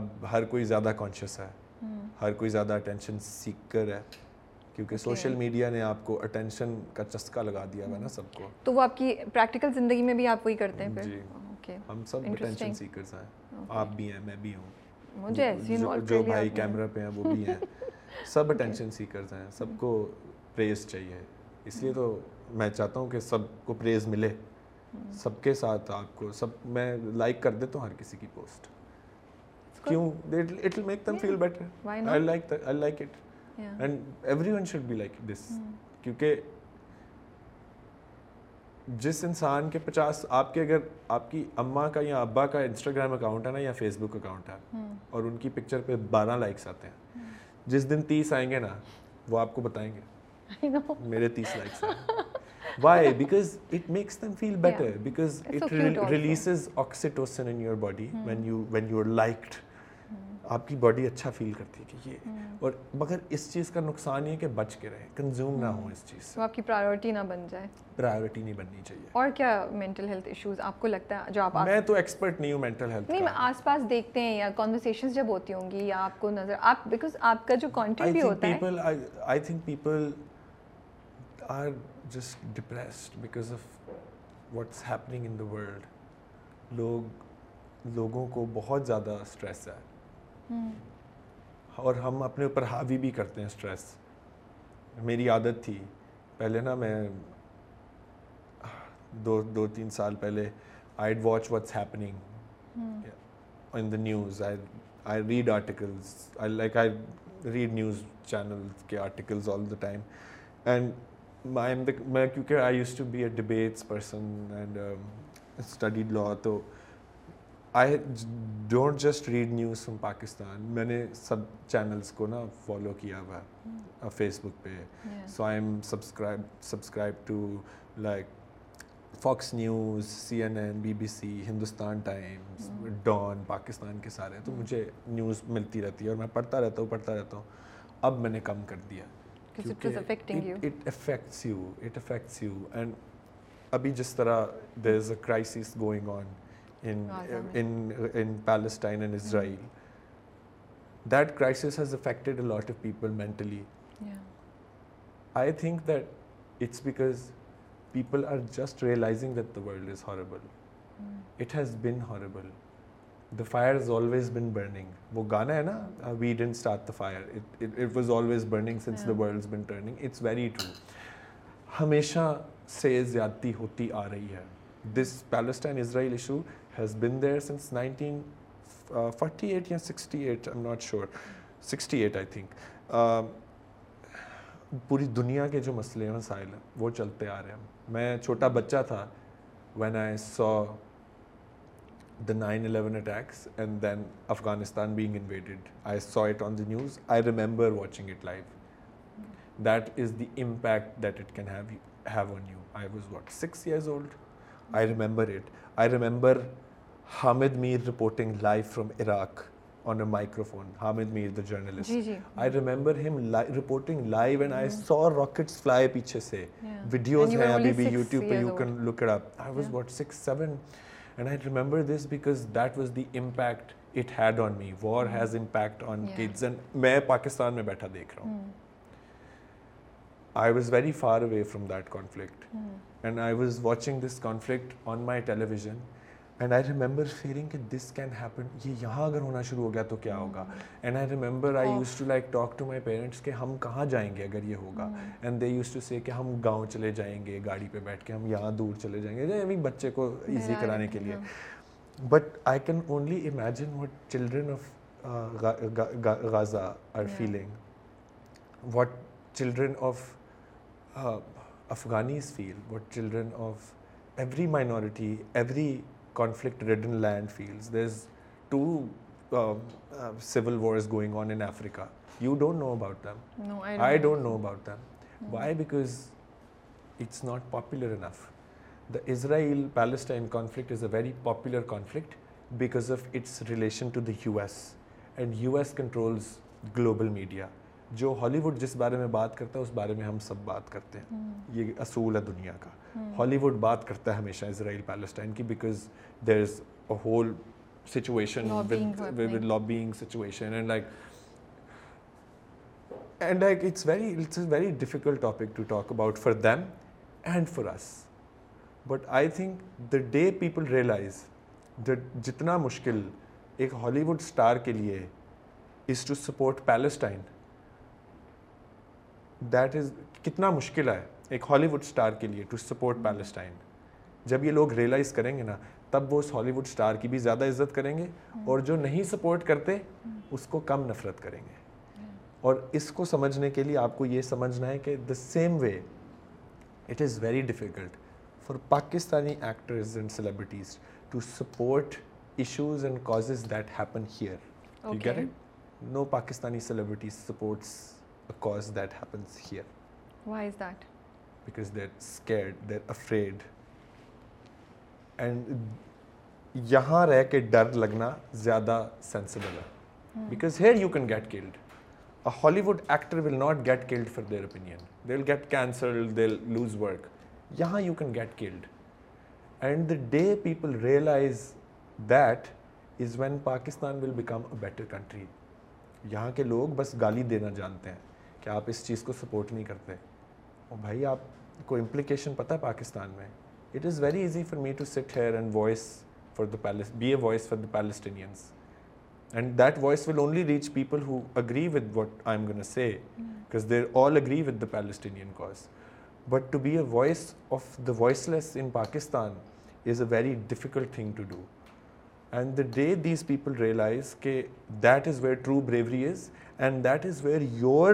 ab har koi zyada conscious hai, har koi zyada attention seeker hai, کیونکہ social media نے آپ کو attention کا چسکا لگا دیا ہوا نا سب کو. تو وہ آپ کی پریکٹیکل زندگی میں بھی آپ وہی کرتے ہیں جی. اوکے, ہم سب اٹینشن سیکرز ہیں, آپ بھی ہیں, میں بھی ہوں, جو بھائی کیمرہ پہ ہیں وہ بھی ہیں, سب اٹینشن سیکرز ہیں, سب کو پریز چاہیے. اس لیے تو میں چاہتا ہوں کہ سب کو پریز ملے, سب کے ساتھ آپ کو سب میں لائک کر دیتا ہوں ہر کسی کی پوسٹ, کیوں it will make them feel better. I like it and everyone should be like this, کیونکہ جس انسان کے 50 آپ کے اگر آپ کی اماں کا یا ابا کا انسٹاگرام اکاؤنٹ ہے نا یا فیس بک اکاؤنٹ ہے اور ان کی پکچر پہ 12 لائکس آتے ہیں, جس دن 30 آئیں گے نا وہ آپ کو بتائیں گے میرے 30 لائکس ہیں. Why? Because it makes them feel better, because it releases oxytocin in your body when you are liked. آپ کی باڈی اچھا فیل کرتی ہے کہ یہ, اور مگر اس چیز کا نقصان یہ کہ بچ کے رہے, کنزیوم نہ ہو اس چیز سے, آپ کی پرائیورٹی نہ بن جائے, پرائیورٹی نہیں بننی چاہیے. اور کیا مینٹل ہیلتھ ایشوز آپ کو لگتا ہے جو آپ, میں تو ایکسپرٹ نہیں ہوں مینٹل ہیلتھ, نہیں آس پاس دیکھتے ہیں یا کنورسیشنز جب ہوتی ہوں گی یا آپ کو نظر, آپ بیکاز آپ کا جو کنٹینٹ بھی ہوتا ہے, I think people are just depressed because of what's happening in the world. لوگوں کو بہت زیادہ اسٹریس ہے اور ہم اپنے اوپر حاوی بھی کرتے ہیں اسٹریس. میری عادت تھی پہلے نا, میں 2-3 سال پہلے I watch what's happening in the news, I read articles, I read news channel کے articles all the time, and میں کیونکہ I use to be a debates person and studied law, تو I don't just read news from Pakistan, میں نے سب channels کو نا follow کیا ہوا ہے فیس بک پہ, so I am subscribe to like Fox News, CNN, BBC, Hindustan Times, Dawn, Pakistan کے سارے, تو مجھے نیوز ملتی رہتی ہے اور میں پڑھتا رہتا ہوں. اب میں نے کم کر دیا, it affects you. اینڈ ابھی جس طرح there is a crisis going on in Palestine and Israel, that crisis has affected a lot of people mentally. I think that it's because people are just realizing that the world is horrible. It has been horrible. The fire has always been burning. Wo gaana hai na, we didn't start the fire, it was always burning since the world's been turning. It's very true. Hamesha se zyadati hoti aa rahi hai. This Palestine-Israel issue has been there since 1948 or 68, I'm not sure. 68 I think. پوری دنیا کے جو مسئلے ہیں, مسائل ہیں, وہ چلتے آ رہے ہیں. میں چھوٹا بچہ تھا when I saw the 9/11 attacks and then Afghanistan being invaded. I saw it on the news. I remember watching it live. That is the impact that it can have on you. I was what, 6 years old? I remember it. I remember Hamid Mir reporting live from Iraq on a microphone. Hamid Mir, the journalist. I remember him reporting live and I saw rockets fly piche se. Videos hai abhi bhi YouTube pe, you can look it up. I was what, 6-7, and I remember this because that was the impact it had on me. War has impact on kids and main Pakistan mein baitha dekh raha hu. I was very far away from that conflict. And I was watching this conflict on my television. And I remember feeling that this can happen. یہ یہاں اگر ہونا شروع ہو گیا تو کیا ہوگا. And I remember I used to like talk to my parents کہ ہم کہاں جائیں گے اگر یہ ہوگا. And they used to say کہ ہم گاؤں چلے جائیں گے گاڑی پہ بیٹھ کے, ہم یہاں دور چلے جائیں گے ابھی بچے کو ایزی کرانے کے لیے. But I can only imagine what children of Gaza are feeling, what children of Afghanis feel, what children of every minority, every conflict-ridden land feels. There's two civil wars going on in Africa. You don't know about them. No, I don't know about them. Why? Because it's not popular enough. The Israel-Palestine conflict is a very popular conflict because of its relation to the US. And US controls global media. جو ہالی would جس بارے میں بات کرتا ہے اس بارے میں ہم سب بات کرتے ہیں. یہ اصول ہے دنیا کا. ہالی ووڈ بات کرتا ہے ہمیشہ اسرائیل پیلسٹائن کی because there is a whole situation with lobbying situation and like it's a very difficult topic to talk about for them and for us. But I think the day people realise that جتنا مشکل ایک Hollywood star کے لیے is to support Palestine, that is کتنا مشکل ہے ایک Hollywood star کے لیے ٹو سپورٹ پیلسٹائن. جب یہ لوگ ریئلائز کریں گے نا تب وہ اس ہالی ووڈ اسٹار کی بھی زیادہ عزت کریں گے اور جو نہیں سپورٹ کرتے اس کو کم نفرت کریں گے. اور اس کو سمجھنے کے لیے آپ کو یہ سمجھنا ہے کہ the same way it is very difficult for Pakistani actors and celebrities to support issues and causes that happen here. You get it? No Pakistani celebrities supports a cause that happens here. Why is that? Because they're scared, they're afraid. And yahan reh ke dar lagna zyada sensible hai. Because here you can get killed. A Hollywood actor will not get killed for their opinion. They'll get cancelled, they'll lose work. Yahan you can get killed. And the day people realize that is when Pakistan will become a better country. یہاں کے لوگ بس گالی دینا جانتے ہیں کہ آپ اس چیز کو سپورٹ نہیں کرتے. اور بھائی آپ کو امپلیکیشن پتہ ہے پاکستان میں. It is very easy for me to sit here and voice for the be a voice for the Palestinians and that voice will only reach people who agree with what I am gonna say because they all agree with the Palestinian cause. But to be a voice of the voiceless in Pakistan is a very difficult thing to do. And the day these people realize that that is where true bravery is and that is where your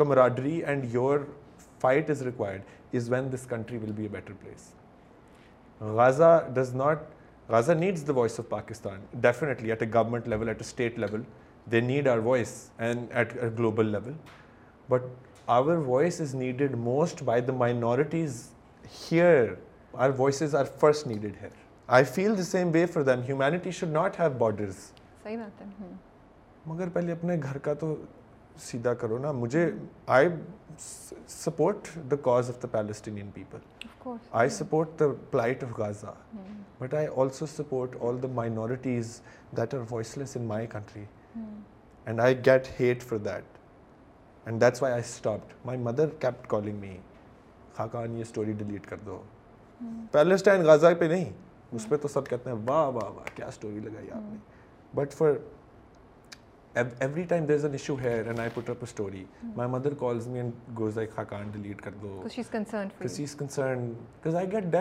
camaraderie and your fight is required is when this country will be a better place. Gaza needs the voice of Pakistan, definitely at a government level, at a state level. They need our voice and at a global level. But our voice is needed most by the minorities here. Our voices are first needed here. I feel the same way for them. Humanity should not have borders. صحیح بات ہے. مگر پہلے اپنے گھر کا تو سیدھا کرو نا. مجھے I support the cause of the Palestinian people. Of course. I support the plight of Gaza. But I also support all the minorities that are voiceless in my country. And I get hate for that. And that's why I stopped. My mother kept calling me. Khaqan, یہ story delete کر دو. Palestine, Gaza پہ نہیں. اس پہ تو سب کہتے ہیں واہ واہ واہ کیا اسٹوری لگائی آپ نے. But for every time there is an issue here and I put up a story my mother calls me and goes like Khaqan delete کر دو. She is concerned because I get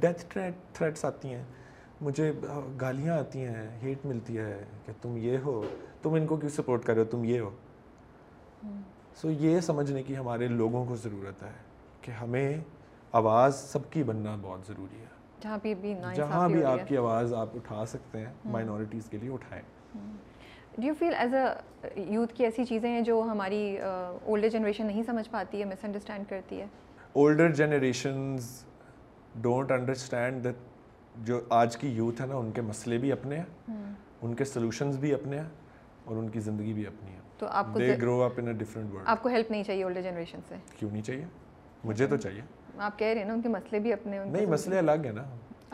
death threats آتی ہیں, مجھے گالیاں آتی ہیں, heat ملتی ہے کہ تم یہ ہو, تم ان کو کیوں سپورٹ کر رہے ہو, تم یہ ہو. سو یہ سمجھنے کی ہمارے لوگوں کو ضرورت ہے کہ ہمیں آواز سب کی بننا بہت ضروری ہے. جہاں بھی آپ کی آواز آپ اٹھا سکتے ہیں مائنورٹیز کے لیے اٹھائیں. Do you feel as a youth کی ایسی چیزیں ہیں جو ہماری اولڈر جنریشن نہیں سمجھ پاتی ہے, مس انڈرسٹینڈ کرتی ہے? Older generations don't understand that. جو آج کی یوتھ ہے نا ان کے مسئلے بھی اپنے ہیں, ان کے سولوشنز بھی اپنے ہیں اور ان کی زندگی بھی اپنی ہے. تو آپ کو دے گرو اپ ان اے ڈیفرنٹ ورلڈ. آپ کو ہیلپ نہیں چاہیے اولڈر جنریشن سے? کیوں نہیں چاہیے, مجھے تو چاہیے. آپ کہہ رہے ہیں نا ان کے مسئلے بھی اپنے. نہیں, مسئلے الگ ہیں نا,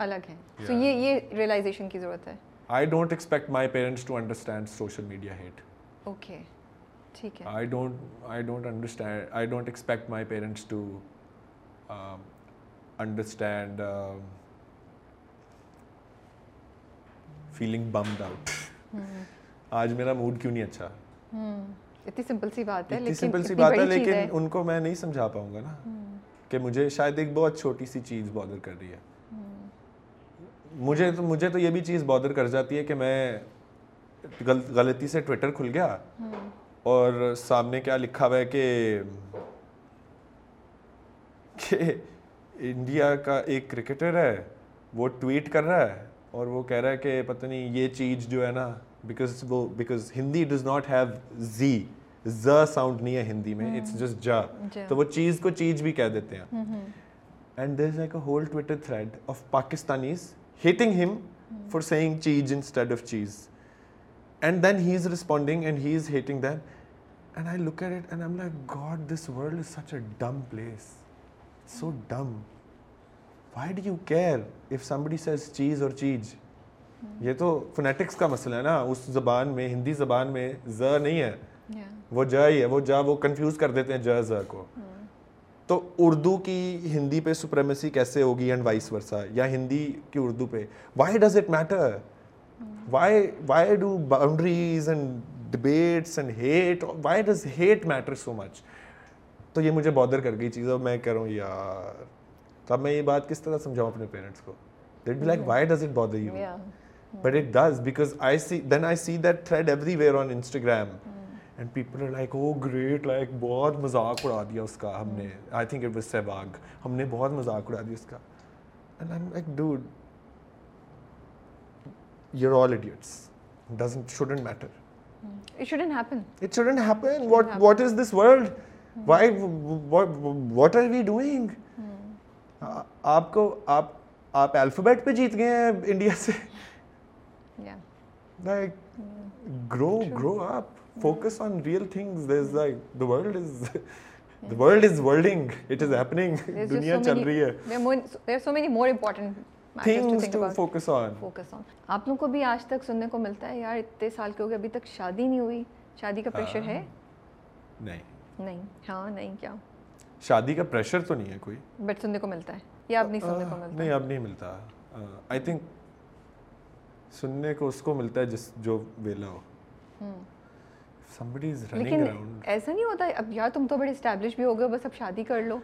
الگ ہیں. سو یہ ریئلائزیشن کی ضرورت ہے. I don't expect my parents to understand social media hate. Okay, ٹھیک ہے. I don't understand, I don't expect my parents to understand feeling bummed out. آج میرا موڈ کیوں نہیں اچھا, اتنی سمپل سی بات ہے, لیکن ان کو میں نہیں سمجھا پاؤں گا نا کہ مجھے شاید ایک بہت چھوٹی سی چیز بادر کر رہی ہے. مجھے تو یہ بھی چیز بادر کر جاتی ہے کہ میں غلطی سے ٹویٹر کھل گیا اور سامنے کیا لکھا ہوا ہے کہ انڈیا کا ایک کرکٹر ہے, وہ ٹویٹ کر رہا ہے اور وہ کہہ رہا ہے کہ پتہ نہیں یہ چیز جو ہے نا, because Hindi does not have زی, ز ساؤنڈ نہیں ہے ہندی میں, اٹس جسٹ جا, تو وہ چیز کو چیز بھی کہہ دیتے ہیں. And there is like a whole Twitter thread of Pakistanis hating ہم فار سیئنگ چیز انسٹیڈ آف چیز, and then he is responding and he is hating them, and I look at it and I am like God this world is such a dumb place, so dumb. Why do you care if somebody says cheese or cheese? یہ تو phonetics کا مسئلہ ہے نا, اس زبان میں, ہندی زبان میں ز نہیں ہے, وہ جا ہی ہے, وہ جا, وہ کنفیوز کر دیتے ہیں جا ز کو. تو اردو کی ہندی پہ سپریمیسی کیسے ہوگی اینڈ وائس ورسا, یا ہندی کی اردو پہ. Why does it matter? Why do boundaries and debates and hate, why does hate matter so much? تو یہ مجھے بادر کر گئی چیز, اور میں کہہ رہا ہوں یار اب میں یہ بات کس طرح سمجھاؤں اپنے پیرنٹس کو. They'd be like, why does it bother you? But it does, because I see that thread everywhere on Instagram. And people are like, oh great, like بہت مذاق اڑا دیا اس کا ہم نے. I think it was Sehwag. ہم نے بہت مذاق اڑا دیا اس کا. And I'm like, dude, you're all idiots. Shouldn't matter. It shouldn't happen. It shouldn't happen. What is this world? What are we doing? آپ الفابیٹ پہ جیت گئے ہیں انڈیا سے. Like grow up, focus on real things. There is like the world is whirling, it is happening, دنیا چل رہی ہے. There are so many more important things to focus on. آپ لوگوں کو بھی آج تک سننے کو ملتا ہے یار اتنے سال کے ہو گئے ابھی تک شادی نہیں ہوئی, شادی کا پریشر ہے؟ نہیں. ہاں نہیں, کیا شادی کا پریشر تو نہیں ہے کوئی, بٹ سننے کو ملتا ہے. یا اب نہیں سننے کو ملتا؟ نہیں اب نہیں ملتا. آئی تھنک سننے کو اس کو ملتا ہے جس جو ویلا ہو. Somebody is running around. ایسا نہیں ہوتا اب یار تم تو بڑے اسٹیبلش بھی ہو گئے, بس اب شادی کر لو,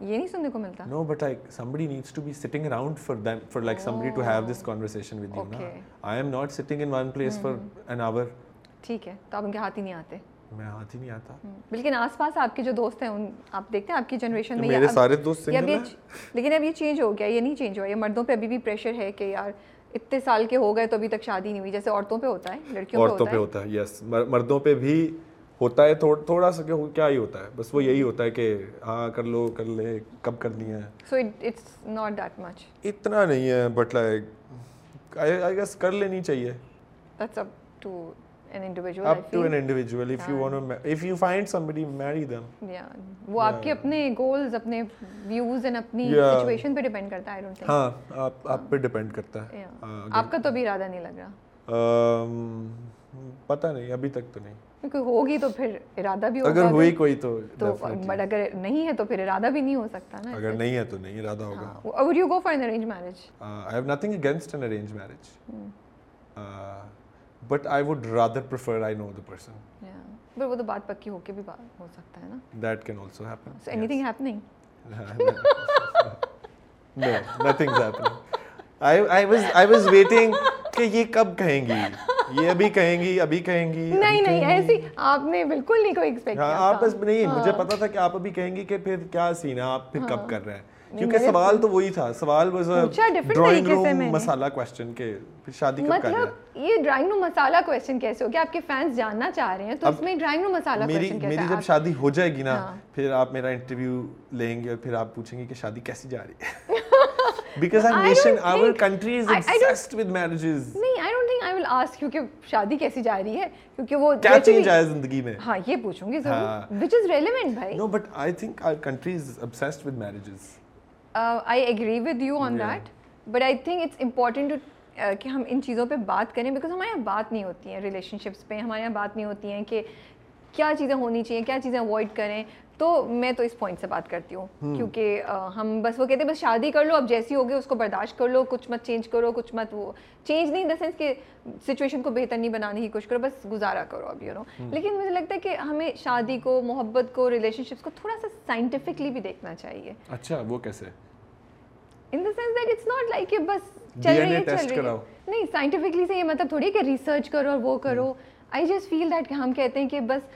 یہ نہیں سننے کو ملتا. No, but like somebody needs to be sitting around for them, for like somebody to have this conversation with you. I am not sitting in one place for an hour. ٹھیک ہے, تو اب ان کے ہاتھ ہی نہیں آتے. میں ہاتھ ہی نہیں آتا. لیکن آس پاس آپ کے جو دوست ہیں ان آپ دیکھتے ہیں آپ کی جنریشن میں, میرے سارے دوست سنگل ہیں. لیکن اب یہ چینج ہو گیا, یہ نہیں چینج ہوا, یہ مردوں پہ ابھی بھی پریشر ہے کہ یار اتنے سال کے ہو گئے تو ابھی تک شادی نہیں ہوئی, جیسے عورتوں پہ ہوتا ہے, لڑکیوں پہ ہوتا ہے. یس, مردوں پہ بھی ہوتا ہے, تھوڑا سا کیا ہی ہوتا ہے, بس وہ یہی ہوتا ہے کہ ہاں کر لو, کر لے, کب کرنی ہے. So it's not that much, اتنا نہیں ہے, بٹ لائک آئی گیس کر لینی چاہیے. That's up to an individual if you want to, if you find somebody, marry them. وہ آپ کے اپنے goals, اپنے views and اپنی situation پہ depend کرتا ہے. I don't think. ہاں آپ پہ depend کرتا ہے. آپ کا تو بھی ارادہ نہیں لگ رہا. پتہ نہیں, ابھی تک تو نہیں. کیونکہ ہوگی تو پھر ارادہ بھی ہوگا, اگر ہوئی کوئی تو, بٹ اگر نہیں ہے تو پھر ارادہ بھی نہیں ہو سکتا نا. اگر نہیں ہے تو نہیں ارادہ ہوگا. Would you go for an arranged marriage? I have nothing against an arranged marriage. But I would rather prefer I know the person. Yeah. But وہ تو بات پکی ہو کے بھی ہو سکتا ہے نا. That can also happen. So anything happening? No, nothing's happening. I was waiting کہ یہ کب کہیں گی, یہ ابھی کہیں گی, ابھی کہیں گی. نہیں ایسی آپ نے بالکل نہیں کوئی ایکسپیکٹ کیا. آپ بس نہیں, مجھے پتا تھا کہ آپ ابھی کہیں گی کہ پھر کیا سین ہے, آپ پھر کب کر رہے ہیں. کیونکہ سوال تو وہی تھا, سوال was drawing room masala question کے شادی کب کر رہے ہیں. یہ ڈرائنگ روم مسالہ کوسچن کیسے ہو گیا؟ آپ کے فینس جاننا چاہ رہے ہیں تو اس میں ڈرائنگ روم مسالہ کوسچن کیسے ہے؟ میری جب شادی ہو جائے گی نا, پھر آپ میرا انٹرویو لیں گے اور پھر آپ پوچھیں گے کہ شادی کیسی جا رہی ہے. Because our nation, our country is obsessed with marriages. نہیں, I don't think I will ask you کہ شادی کیسی جا رہی ہے, کیونکہ وہ کیا چینج آیا زندگی میں, ہاں یہ پوچھوں گی ضرور, which is relevant bhai. No, but I think our country is obsessed with marriages. I agree with you on that, but I think it's important to کہ ہم ان چیزوں پہ بات کریں, because ہمارے یہاں بات نہیں ہوتی ہیں. ریلیشن شپس پہ ہمارے یہاں بات نہیں ہوتی ہیں کہ کیا چیزیں ہونی چاہیے, کیا چیزیں اوائڈ کریں. تو میں تو اس پوائنٹ سے بات کرتی ہوں, کیونکہ ہم بس وہ کہتے ہیں بس شادی کر لو, اب جیسی ہوگی اس کو برداشت کر لو, کچھ مت چینج کرو, کچھ مت وہ چینج نہیں ان دا سینس کہ سچویشن کو بہتر نہیں بنانے کی کوشش کرو, بس گزارا کرو اب, یو نو. لیکن مجھے لگتا ہے کہ ہمیں شادی کو, محبت کو, ریلیشن شپس کو تھوڑا سا سائنٹیفکلی بھی دیکھنا چاہیے. اچھا وہ کیسے؟ In the sense that it's not like کہ بس چل رہی ہے چل رہی ہے, نہیں سائنٹیفکلی سے یہ مطلب تھوڑی کہ ریسرچ کرو اور وہ کرو. آئی جسٹ فیل دیٹ کہ ہم کہتے ہیں کہ بس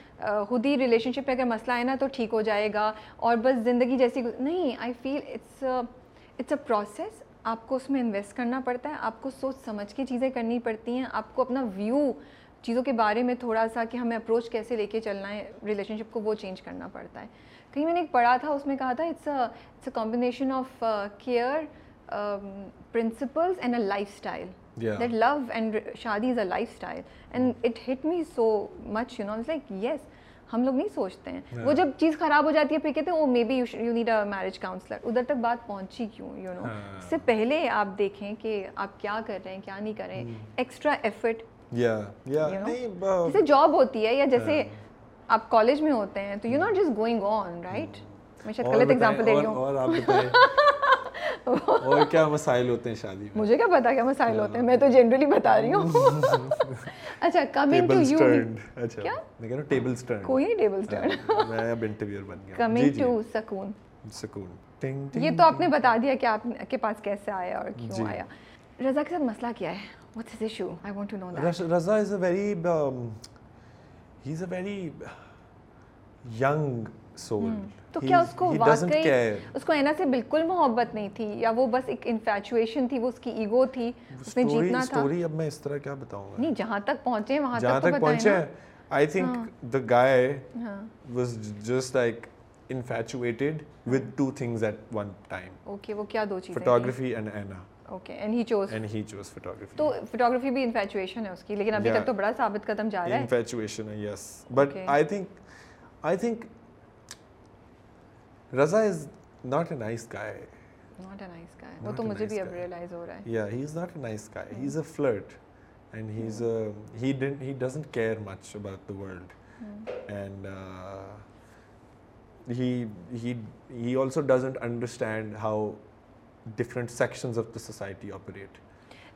خود ہی ریلیشن شپ میں اگر مسئلہ ہے نا تو ٹھیک ہو جائے گا اور بس زندگی جیسی نہیں. I feel it's a process, آپ کو اس میں انویسٹ کرنا پڑتا ہے, آپ کو سوچ سمجھ کے چیزیں کرنی پڑتی ہیں, آپ کو اپنا ویو چیزوں کے بارے میں تھوڑا سا کہ ہمیں اپروچ کیسے لے کے چلنا ہے ریلیشن شپ کو, وہ چینج کرنا پڑتا ہے. کہیں میں نے ایک پڑھا تھا, اس میں کہا تھا it's a combination of care, principles and a lifestyle. Yeah. That love and shadi is a lifestyle, and it hit me so much, you know. I was like, yes, ہم لوگ نہیں سوچتے ہیں. وہ جب چیز خراب ہو جاتی ہے پھر کہتے ہیں oh maybe you need a marriage counsellor. ادھر تک بات پہنچی کیوں, یو نو. اس سے پہلے آپ دیکھیں کہ آپ کیا کر رہے ہیں کیا نہیں کر رہے ہیں, ایکسٹرا ایفرٹ. جیسے جاب ہوتی ہے یا جیسے آپ کالج میں ہوتے ہیں تو you not just going on right. میں شاید غلط ایگزامپل دے رہی ہوں. اور کیا مسائل ہوتے ہیں شادی میں, مجھے کیا پتا کیا مسائل ہوتے ہیں, میں تو جنرلی بتا رہی ہوں. اچھا کمنگ ٹو یو, کیا میں کہہ رہا ہوں ٹیبلز ٹرن, کوئی نہیں ٹیبلز ٹرن, میں اب انٹرویور بن گیا. کمنگ ٹو سکون, سکون یہ تو آپ نے بتا دیا کہ آپ کے پاس کیسے آیا اور کیوں آیا. رضا کے ساتھ مسئلہ کیا ہے, what's his issue, I want to know that. Raza is a very, he is a very young soul. تو کیا اس کو واقعی اس کو اینا سے بالکل محبت نہیں تھی یا وہ بس ایک انفیچویشن تھی, وہ اس کی ایگو تھی, اس نے جیتنا تھا. سٹوری اب میں اس طرح کیا بتاؤں گا, نہیں جہاں تک پہنچے وہاں تک پہنچے. I think the guy was just like infatuated with two things at one time. Okay وہ کیا دو چیزیں, فوٹوگرافی اینڈ اینا. Okay and he choose, and he choose photography. تو فوٹوگرافی بھی انفیچویشن ہے اس کی, لیکن ابھی تک تو بڑا ثابت قدم جا رہا ہے. انفیچویشن ہے yes, but I think Raza is not a nice guy. Not a nice guy. Wo to mujhe bhi ab realize ho raha hai. Yeah, he is not a nice guy. He is a flirt, and he's a he doesn't care much about the world, and he also doesn't understand how different sections of the society operate.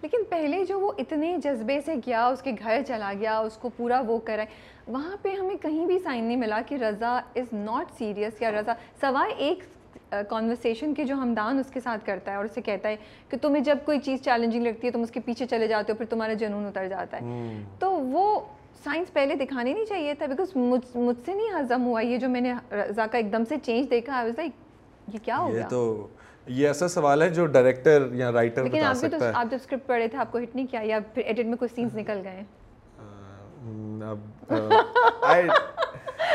لیکن پہلے جو وہ اتنے جذبے سے گیا, اس کے گھر چلا گیا, اس کو پورا وہ کرائے, وہاں پہ ہمیں کہیں بھی سائن نہیں ملا کہ رضا از ناٹ سیریس یا رضا, سوائے ایک کانورسیشن کے جو ہمدان اس کے ساتھ کرتا ہے اور اسے کہتا ہے کہ تمہیں جب کوئی چیز چیلنجنگ لگتی ہے تم اس کے پیچھے چلے جاتے ہو, پھر تمہارا جنون اتر جاتا ہے. تو وہ سائنس پہلے دکھانے نہیں چاہیے تھا, بیکاز مجھ سے نہیں ہضم ہوا یہ جو میں نے رضا کا ایک دم سے چینج دیکھا. آئی واز لائک یہ کیا ہو گیا. یہ ایسا سوال ہے جو ڈائریکٹر یا رائٹر بتا سکتا ہے. لیکن آپ جب اسکرپٹ پڑھے تھے آپ کو ہٹ نہیں کیا, یا پھر ایڈٹ میں کچھ سینز نکل گئے؟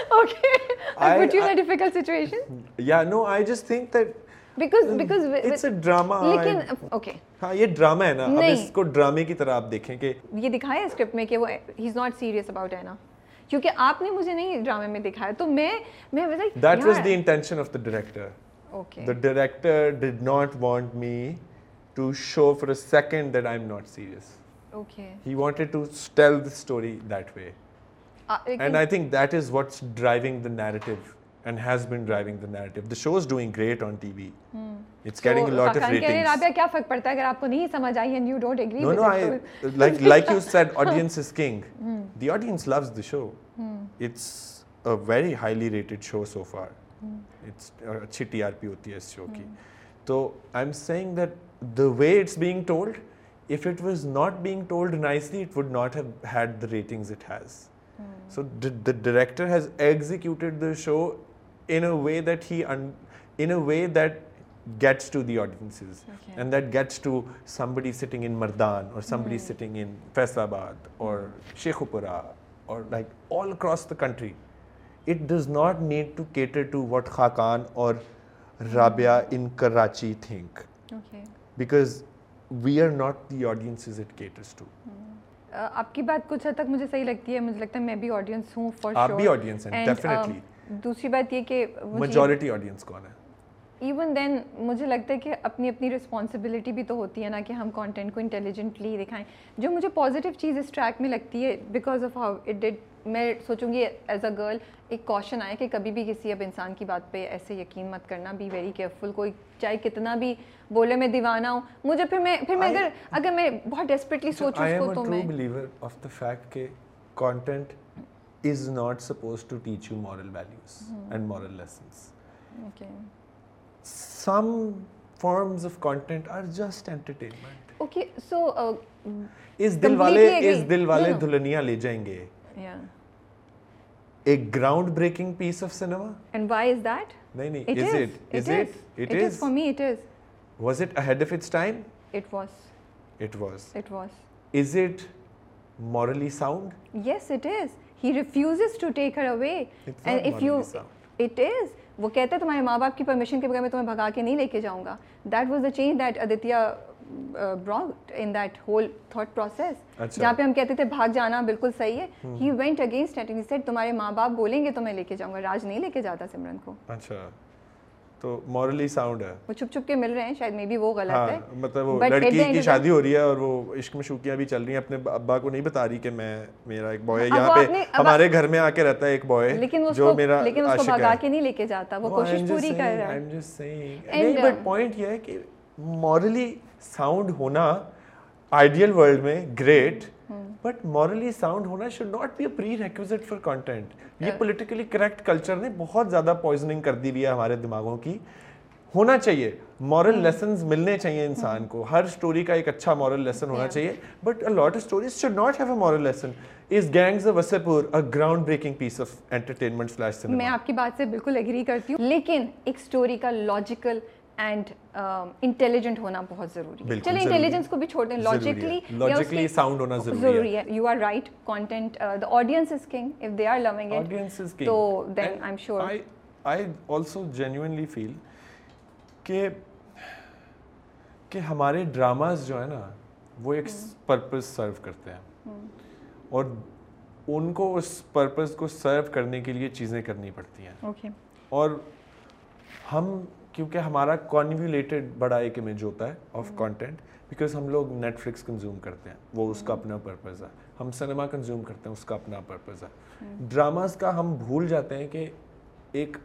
Okay I put you in a difficult situation. یا no I just think that because it's a drama. لیکن اوکے ہاں یہ ڈراما ہے نا, اب اس کو ڈرامے کی طرح آپ دیکھیں کہ یہ دکھایا اسکرپٹ میں کہ وہ he is not serious about اینا, کیونکہ آپ نے مجھے نہیں ڈرامے میں دکھایا. تو میں that was the intention of the director. Okay. The director did not want me to show for a second that I'm not serious. Okay. He wanted to tell the story that way. And I think that is what's driving the narrative and has been driving the narrative. The show is doing great on TV. It's getting a lot of ratings. So, Rabia, kya fark padta hai agar aapko nahi samajh aayi and you don't agree with it? No, like you said, audience is king. The audience loves the show. It's a very highly rated show so far. It's اچھی T R P ہوتی ہے اس show کی. تو I am seeing that the way it's being told, if it was not being told nicely it would not have had the ratings it has. So the director has executed the show in a way that he in a way that gets to the audiences. Okay. And that gets to somebody sitting in Mardan or somebody sitting in Faisalabad or Sheikhupura or like all across the country. It does not need to cater to what Khaqan or Rabia in Karachi think. Okay. Because we are not the audiences it caters to. آپ کی بات کچھ حد تک مجھے صحیح لگتی ہے, مجھے لگتا ہے میں بھی آڈینس ہوں for sure. آپ بھی آڈینس ہیں, ڈیفینیٹلی. دوسری بات یہ کہ majority آڈینس کون ہے ایون دین مجھے لگتا ہے کہ اپنی اپنی رسپانسبلٹی بھی تو ہوتی ہے نا کہ ہم کانٹینٹ کو انٹیلیجنٹلی دکھائیں. جو مجھے پازیٹیو چیز اس ٹریک میں لگتی ہے because of how it did, میں سوچوں گی ایز اے گرل ایک کوشن آئے کہ کبھی بھی کسی اب انسان کی بات پہ ایسے یقین مت کرنا، بی ویری کیئرفل. کوئی چاہے کتنا بھی بولے میں دیوانہ ہوں، مجھے پھر میں اگر میں بہت ڈیسپریٹلی سوچوں اس کو تو میں بلیور آف دا فیکٹ کہ content is not supposed to teach you moral values and moral lessons. Okay. Some forms of content are just entertainment. Okay, so is dil wale dulhaniya le jayenge. Yeah. A ground-breaking piece of cinema. And why is that? No. Is it? For me, it is. Was it ahead of its time? It was. Is it morally sound? Yes, it is. He refuses to take her away. It's and if you sound. It is وہ کہتا ہے تمہارے ماں باپ کی permission کے بغیر میں تمہیں بھگا کے نہیں لے کے جاؤں گا. That was the change that Aditya brought in that whole thought process. جہاں پہ ہم کہتے تھے بھاگ جانا بالکل صحیح ہے، he went against it and he said تمہارے ماں باپ بولیں گے تو میں لے کے جاؤں گا. راج نہیں لے کے جاتا سمرن کو. اچھا تو مورلی ساؤنڈ ہے. وہ چھپ چھپ کے مل رہے ہیں شاید، می بی وہ غلط ہے. مطلب وہ لڑکی کی شادی ہو رہی ہے اور وہ عشق مشوقیاں بھی چل رہی ہیں، اپنے ابا کو نہیں بتا رہی کہ میں میرا ایک بوائے ہے یہاں پہ، ہمارے گھر میں آ کے رہتا ہے ایک بوائے جو میرا عاشق ہے، لیکن اس کو بھگا کے نہیں لے کے جاتا. وہ کوشش پوری کر رہا ہے. I'm just saying. نہیں بٹ پوائنٹ یہ ہے کہ مورلی ساؤنڈ ہونا آئیڈیل ورلڈ میں گریٹ، بٹ مورلی ساؤنڈ ہونا should not be a prerequisite for content. یہ politically correct culture نے بہت زیادہ poisoning کر دی ہوئی ہے ہمارے دماغوں کی. ہونا چاہیے moral lessons، ملنے چاہیے انسان کو. ہر story کا ایک اچھا moral lesson ہونا چاہیے، but a lot of stories should not have a moral lesson. Is Gangs of Wasseypur a groundbreaking piece of entertainment slash cinema? میں آپ کی بات سے بالکل agree کرتی ہوں، لیکن ایک story کا logical اینڈ انٹیلیجنٹ ہونا بہت ضروری ہے. چلے انٹیلیجنس کو بھی چھوڑ دیں، لاجیکلی ساؤنڈ ہونا ضروری ہے. You are right, content the audience is king. If they are loving it تو then I am sure. I also genuinely feel کہ ہمارے ڈراماز جو ہے نا وہ ایک پرپز سرو کرتے ہیں، اور ان کو اس پرپز کو سرو کرنے کے لیے چیزیں کرنی پڑتی ہیں. اور ہم کیونکہ ہمارا کانویولیٹڈ بڑا ایک امیج ہوتا ہے آف کانٹینٹ، بیکاز ہم لوگ نیٹ فلکس کنزیوم کرتے ہیں، وہ اس کا اپنا پرپز ہے. ہم سنیما کنزیوم کرتے ہیں، اس کا اپنا پرپز ہے. ڈراماز کا ہم بھول جاتے ہیں کہ ایک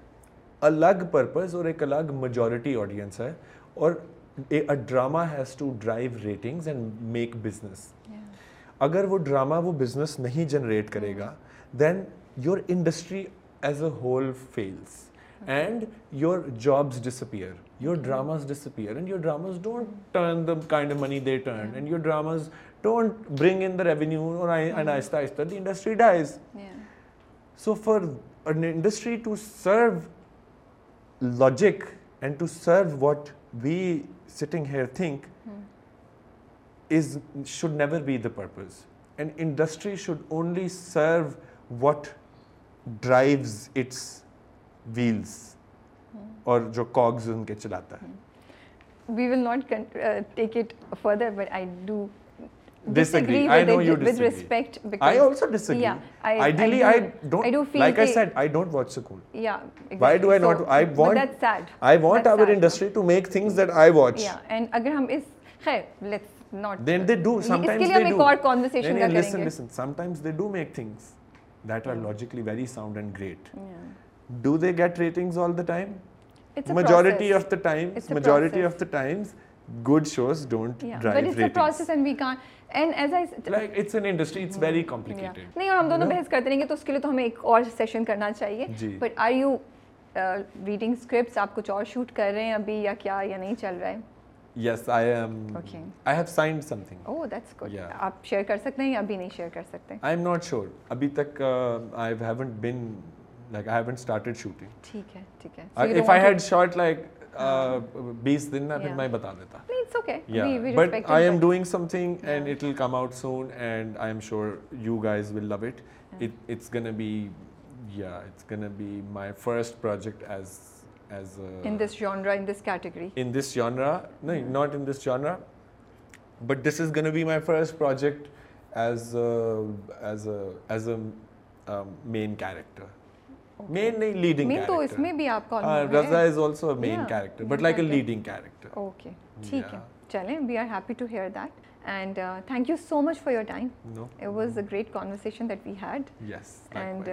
الگ پرپز اور ایک الگ میجورٹی آڈینس ہے، اور a drama has to drive ratings and make business. اگر وہ ڈراما وہ بزنس نہیں جنریٹ کرے گا، then your industry as a whole fails. And your jobs disappear, your dramas disappear, and your dramas don't turn the kind of money they turn, and your dramas don't bring in the revenue, or and aista the industry dies. So for an industry to serve logic and to serve what we sitting here think is should never be the purpose. An industry should only serve what drives its wheels or jo cogs unke chalata hai. We will not take it further, but I do disagree. I know you disagree. With respect, because I also disagree. Ideally I don't like I said, I don't watch Sukoon. Exactly. Why do I not? I want our industry to make things that I watch. And agar hum is khair let's not, then they do sometimes. Iske liye hum ek aur conversation ka karenge. Listen, sometimes they do make things that are logically very sound and great. Do they get ratings all the time? It's a majority process. Majority of the times good shows don't drive ratings. But it's a process and we can't, and as I said, like it's an industry, it's very complicated. Nahi, aur hum dono behas karte rahenge to uske liye to hame ek aur session karna chahiye. But are you reading scripts? Aap kuch aur shoot kar rahe hain abhi ya kya ya nahi chal raha hai? Yes, I am. Okay. I have signed something. Oh, that's good. Aap share kar sakte hain ya abhi nahi share kar sakte? I'm not sure. Abhi tak I haven't been, like I haven't started shooting. theek hai so if I had shot like 20 din na phir mai bata deta. It's okay. We respect it, but I am doing something and it will come out soon, and I am sure you guys will love it. It's going to be it's going to be my first project as a, in this genre, in this category, in this genre. No, not in this genre, but this is going to be my first project as a main character. Main نہیں leading character. تو اس میں بھی آپ کا Raza is also a main character but like a leading character. Okay ٹھیک ہے چلیں, we are happy to hear that and thank you so much for your time. It was a great conversation that we had. Yes and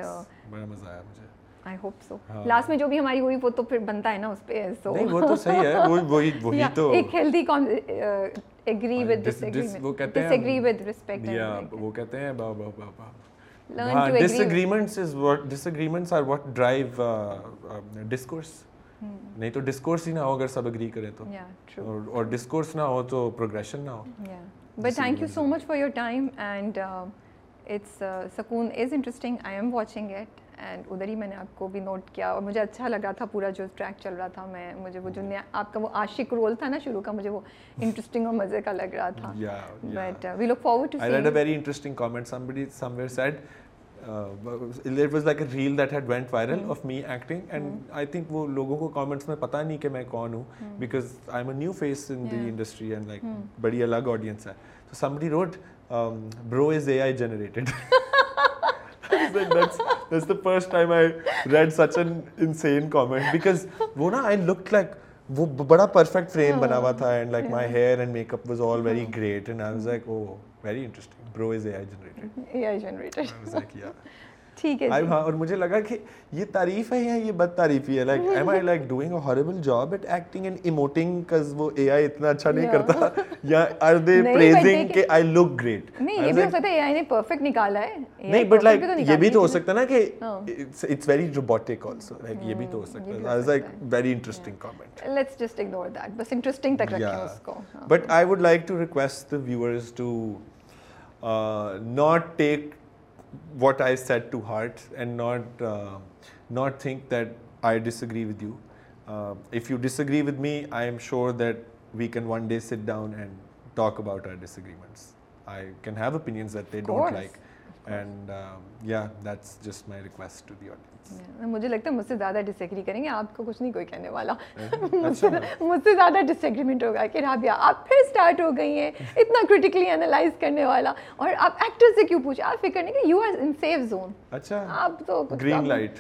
بڑا مزہ آیا مجھے. I hope so. Last mein jo bhi hamari hui wo to phir banta hai na us pe, so nahi wo to sahi hai, wohi to ek healthy agree with disagreement, disagree with respect. Yeah, wo kehte hain learn to agree. Disagreements are what drive discourse. نہیں تو discourse ہی نہ ہو اگر سب agree کریں تو, اور discourse نہ ہو تو progression نہ ہو. But thank you so much for your time and it's Sukoon is interesting. I am watching it and ادھر ہی میں نے آپ کو بھی نوٹ کیا اور مجھے اچھا لگا تھا پورا جو ٹریک چل رہا تھا. میں مجھے وہ جو آپ کا وہ عاشق رول تھا نا شروع کا, مجھے وہ انٹرسٹنگ اور مزے کا لگ رہا تھا. But we look forward to see. I read a very interesting comment, somebody somewhere said it was like a reel that had went viral of me acting and I think وہ لوگوں کو comments میں پتہ نہیں کہ میں کون ہوں because I'm a new face in the industry and like بڑی الگ audience ہے. So somebody wrote bro is AI generated. That's the first time I read such an insane comment because wo na I looked like wo bada perfect frame bana hua tha and like my hair and makeup was all very great and I was like oh very interesting, bro is AI generated. I was like yeah theek hai ji. Aur mujhe laga ki ye tareef hai ya ye bad tareef hai, like am I like doing a horrible job at acting and emoting cuz wo AI itna acha nahi karta ya are they praising ke I look great. nahi ye bhi ho sakta hai AI ne perfect nikala hai. nahi but like ye bhi to ho sakta na ki it's very robotic also, like ye bhi to ho sakta. I was like very interesting comment, let's just ignore that, bas interesting tak rakhe usko. But I would like to request the viewers to not take what I said to heart and not think that I disagree with you. If you disagree with me, I am sure that we can one day sit down and talk about our disagreements. I can have opinions that they don't like and yeah, that's just my request to the audience. Mujhe lagta hai mujhse zyada disagree karenge aapko, kuch nahi koi kehne wala. Mujhse zyada disagreement hoga ki Rabia aap phir start ho gayi hain itna critically analyze karne wala, aur aap actor se kyu pucha, aap fikr nahi ki you are in safe zone. Acha aap to green light,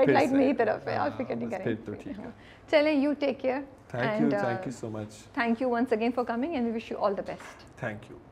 red light meri taraf hai, aap fikr nahi karenge to theek hai. Chale, you take care. Thank you so much. Thank you once again for coming and we wish you all the best. Thank you.